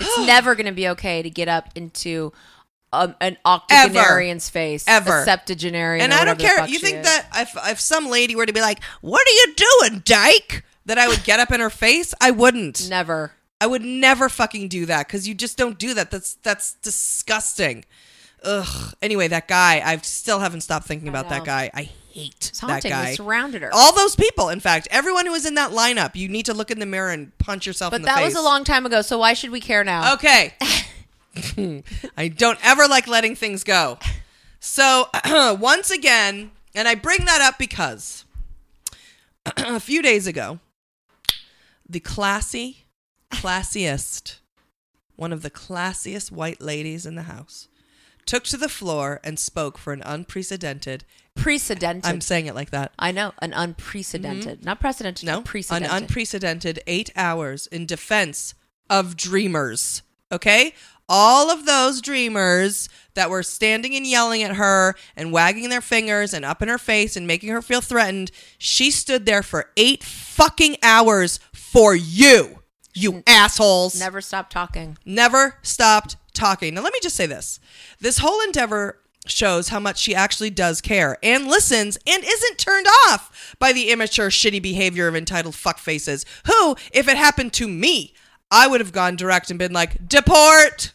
It's never going to be okay to get up into an octogenarian's face. Ever. A septuagenarian. And I don't care. You think that if some lady were to be like, what are you doing, dyke? That I would get up in her face? I wouldn't. Never. I would never fucking do that because you just don't do that. That's disgusting. Ugh. Anyway, that guy, I still haven't stopped thinking about that guy. I hate that guy. They surrounded her. All those people, in fact. Everyone who was in that lineup, you need to look in the mirror and punch yourself in the face. But that was a long time ago, so why should we care now? Okay. I don't ever like letting things go. So once again, and I bring that up because a few days ago, the classiest, one of the classiest white ladies in the house took to the floor and spoke for an unprecedented. I'm saying it like that. I know. An unprecedented. Mm-hmm. Not precedented. No. Unprecedented. An unprecedented 8 hours in defense of dreamers. Okay? All of those dreamers that were standing and yelling at her and wagging their fingers and up in her face and making her feel threatened. She stood there for 8 fucking hours for you. You assholes. Never stopped talking. Never stopped talking. Now, let me just say this. This whole endeavor shows how much she actually does care and listens and isn't turned off by the immature, shitty behavior of entitled fuckfaces who, if it happened to me, I would have gone direct and been like, deport,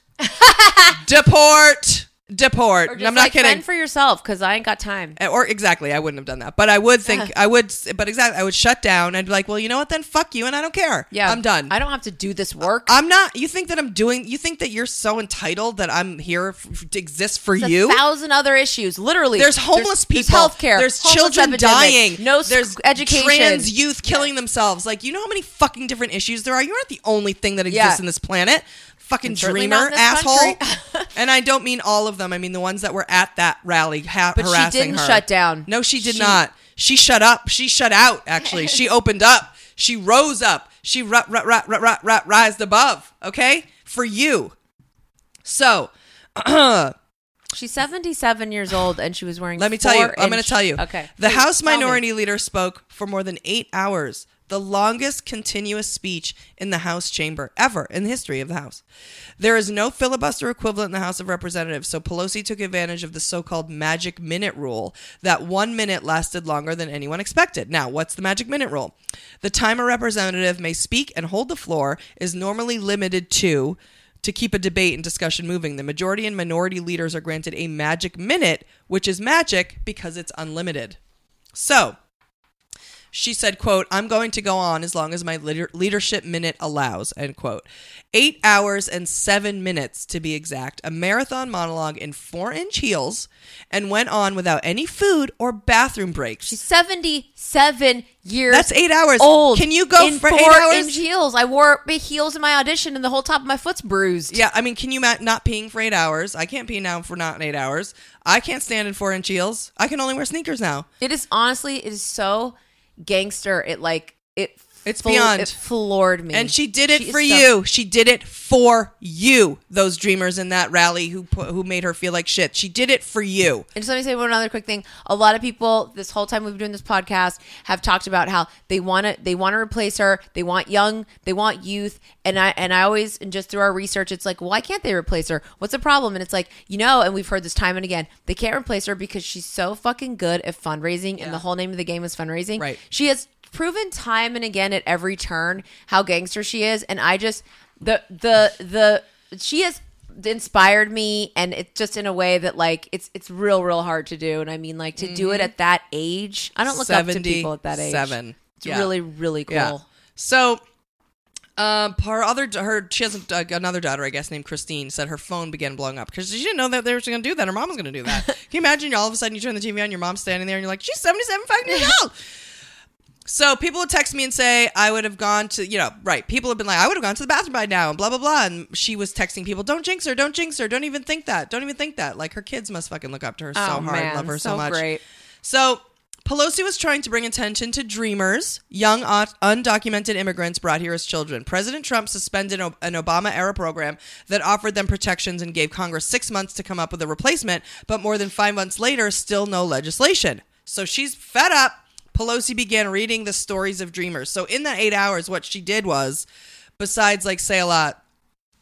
deport. Or just I'm not like, kidding. Fend for yourself because I ain't got time. Or exactly. I wouldn't have done that. But I would think I would. But exactly. I would shut down and be like, well, you know what? Then fuck you. And I don't care. Yeah. I'm done. I don't have to do this work. I'm not. You think that I'm doing. You think that you're so entitled that I'm here to exist for it's you? 1,000 other issues. Literally. There's homeless people. There's health care. There's children epidemic, dying. No there's education. Trans youth killing themselves. Like, you know how many fucking different issues there are? You're not the only thing that exists in this planet. Fucking dreamer asshole. And I don't mean all of them. I mean the ones that were at that rally harassing her. But she didn't shut down. No, she did not. She shut up. She shut out, actually. She opened up. She rose up. She rised above. Okay? For you. So. She's 77 years old and she was wearing Let me tell you. I'm going to tell you. Okay. The House Minority Leader spoke for more than 8 hours. The longest continuous speech in the House chamber ever in the history of the House. There is no filibuster equivalent in the House of Representatives, so Pelosi took advantage of the so-called magic minute rule. That 1 minute lasted longer than anyone expected. Now, what's the magic minute rule? The time a representative may speak and hold the floor is normally limited to keep a debate and discussion moving. The majority and minority leaders are granted a magic minute, which is magic because it's unlimited. So, she said, quote, I'm going to go on as long as my leadership minute allows, end quote. 8 hours and 7 minutes to be exact. A marathon monologue in 4-inch heels and went on without any food or bathroom breaks. She's 77 years That's 8 hours. Old. Can you go in for 4-inch 8 hours? Heels. I wore big heels in my audition and the whole top of my foot's bruised. Yeah, I mean, can you not peeing for 8 hours? I can't pee now for not in 8 hours. I can't stand in 4-inch heels. I can only wear sneakers now. It is honestly, it is so... gangster. It floored me. And she did it for you. She did it for you. Those dreamers in that rally who made her feel like shit. She did it for you. And just let me say one other quick thing. A lot of people this whole time we've been doing this podcast have talked about how they want to replace her. They want young. They want youth. And I always, and just through our research, it's like, why can't they replace her? What's the problem? And it's like, you know, and we've heard this time and again, they can't replace her because she's so fucking good at fundraising. Yeah. And the whole name of the game is fundraising. Right. She has proven time and again at every turn how gangster she is, and I just she has inspired me, and it's just in a way that like it's real hard to do, and I mean like to do it at that age. I don't look up to people at that age. It's really cool. Yeah. So she has another daughter, I guess, named Christine, said her phone began blowing up because she didn't know that they were going to do that. Her mom was going to do that. Can you imagine? All of a sudden, you turn the TV on, your mom's standing there, and you're like, she's 77 fucking years old. So people would text me and say, I would have gone to, you know, right. People have been like, I would have gone to the bathroom by now and blah, blah, blah. And she was texting people, don't jinx her. Don't jinx her. Don't even think that. Don't even think that. Like her kids must fucking look up to her so hard. Man, love her so much. Great. So Pelosi was trying to bring attention to dreamers, young undocumented immigrants brought here as children. President Trump suspended an Obama-era program that offered them protections and gave Congress 6 months to come up with a replacement. But more than 5 months later, still no legislation. So she's fed up. Pelosi began reading the stories of dreamers. So in that 8 hours, what she did was, besides like say a lot,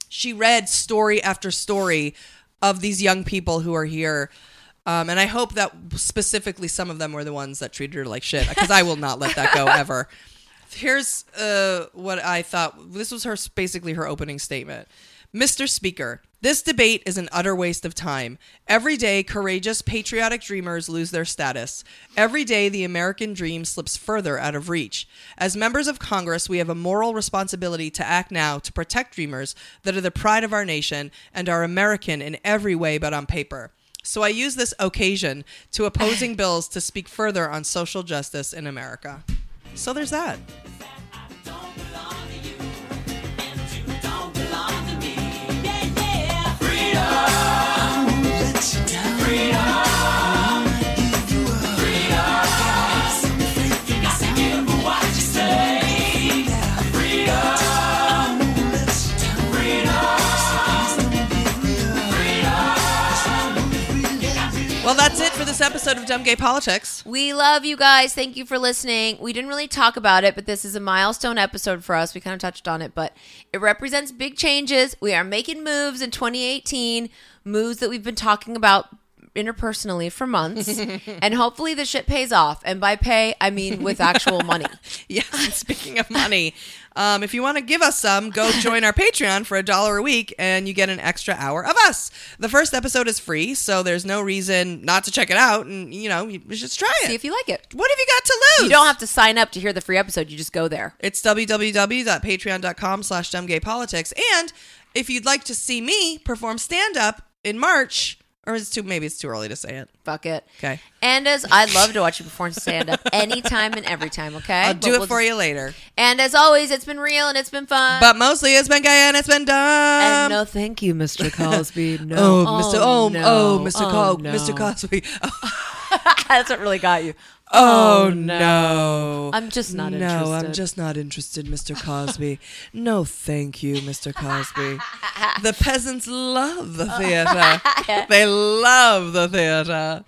she read story after story of these young people who are here. And I hope that specifically some of them were the ones that treated her like shit, because I will not let that go ever. Here's what I thought. This was her basically her opening statement. Mr. Speaker, this debate is an utter waste of time. Every day, courageous, patriotic dreamers lose their status. Every day, the American dream slips further out of reach. As members of Congress, we have a moral responsibility to act now to protect dreamers that are the pride of our nation and are American in every way but on paper. So I use this occasion to opposing bills to speak further on social justice in America. So there's that. Well, that's it for this episode of Dumb Gay Politics. We love you guys. Thank you for listening. We didn't really talk about it, but this is a milestone episode for us. We kind of touched on it, but it represents big changes. We are making moves in 2018, moves that we've been talking about interpersonally for months, and hopefully the shit pays off. And by pay, I mean with actual money. Yes, speaking of money, if you want to give us some, go join our Patreon for $1 a week and you get an extra hour of us. The first episode is free, so there's no reason not to check it out, and you know, you should try it. See if you like it. What have you got to lose? You don't have to sign up to hear the free episode. You just go there. It's www.patreon.com/dumbgaypolitics. And if you'd like to see me perform stand-up in March, or maybe it's too early to say it. Fuck it. Okay. And as I'd love to watch you perform stand-up anytime and every time, okay? I'll do it for you later. And as always, it's been real and it's been fun. But mostly it's been gay and it's been dumb. And no thank you, Mr. Cosby. No. Mr. Cosby. Oh. That's what really got you. Oh no. I'm just not interested. No, I'm just not interested, Mr. Cosby. No, thank you, Mr. Cosby. The peasants love the theater. They love the theater.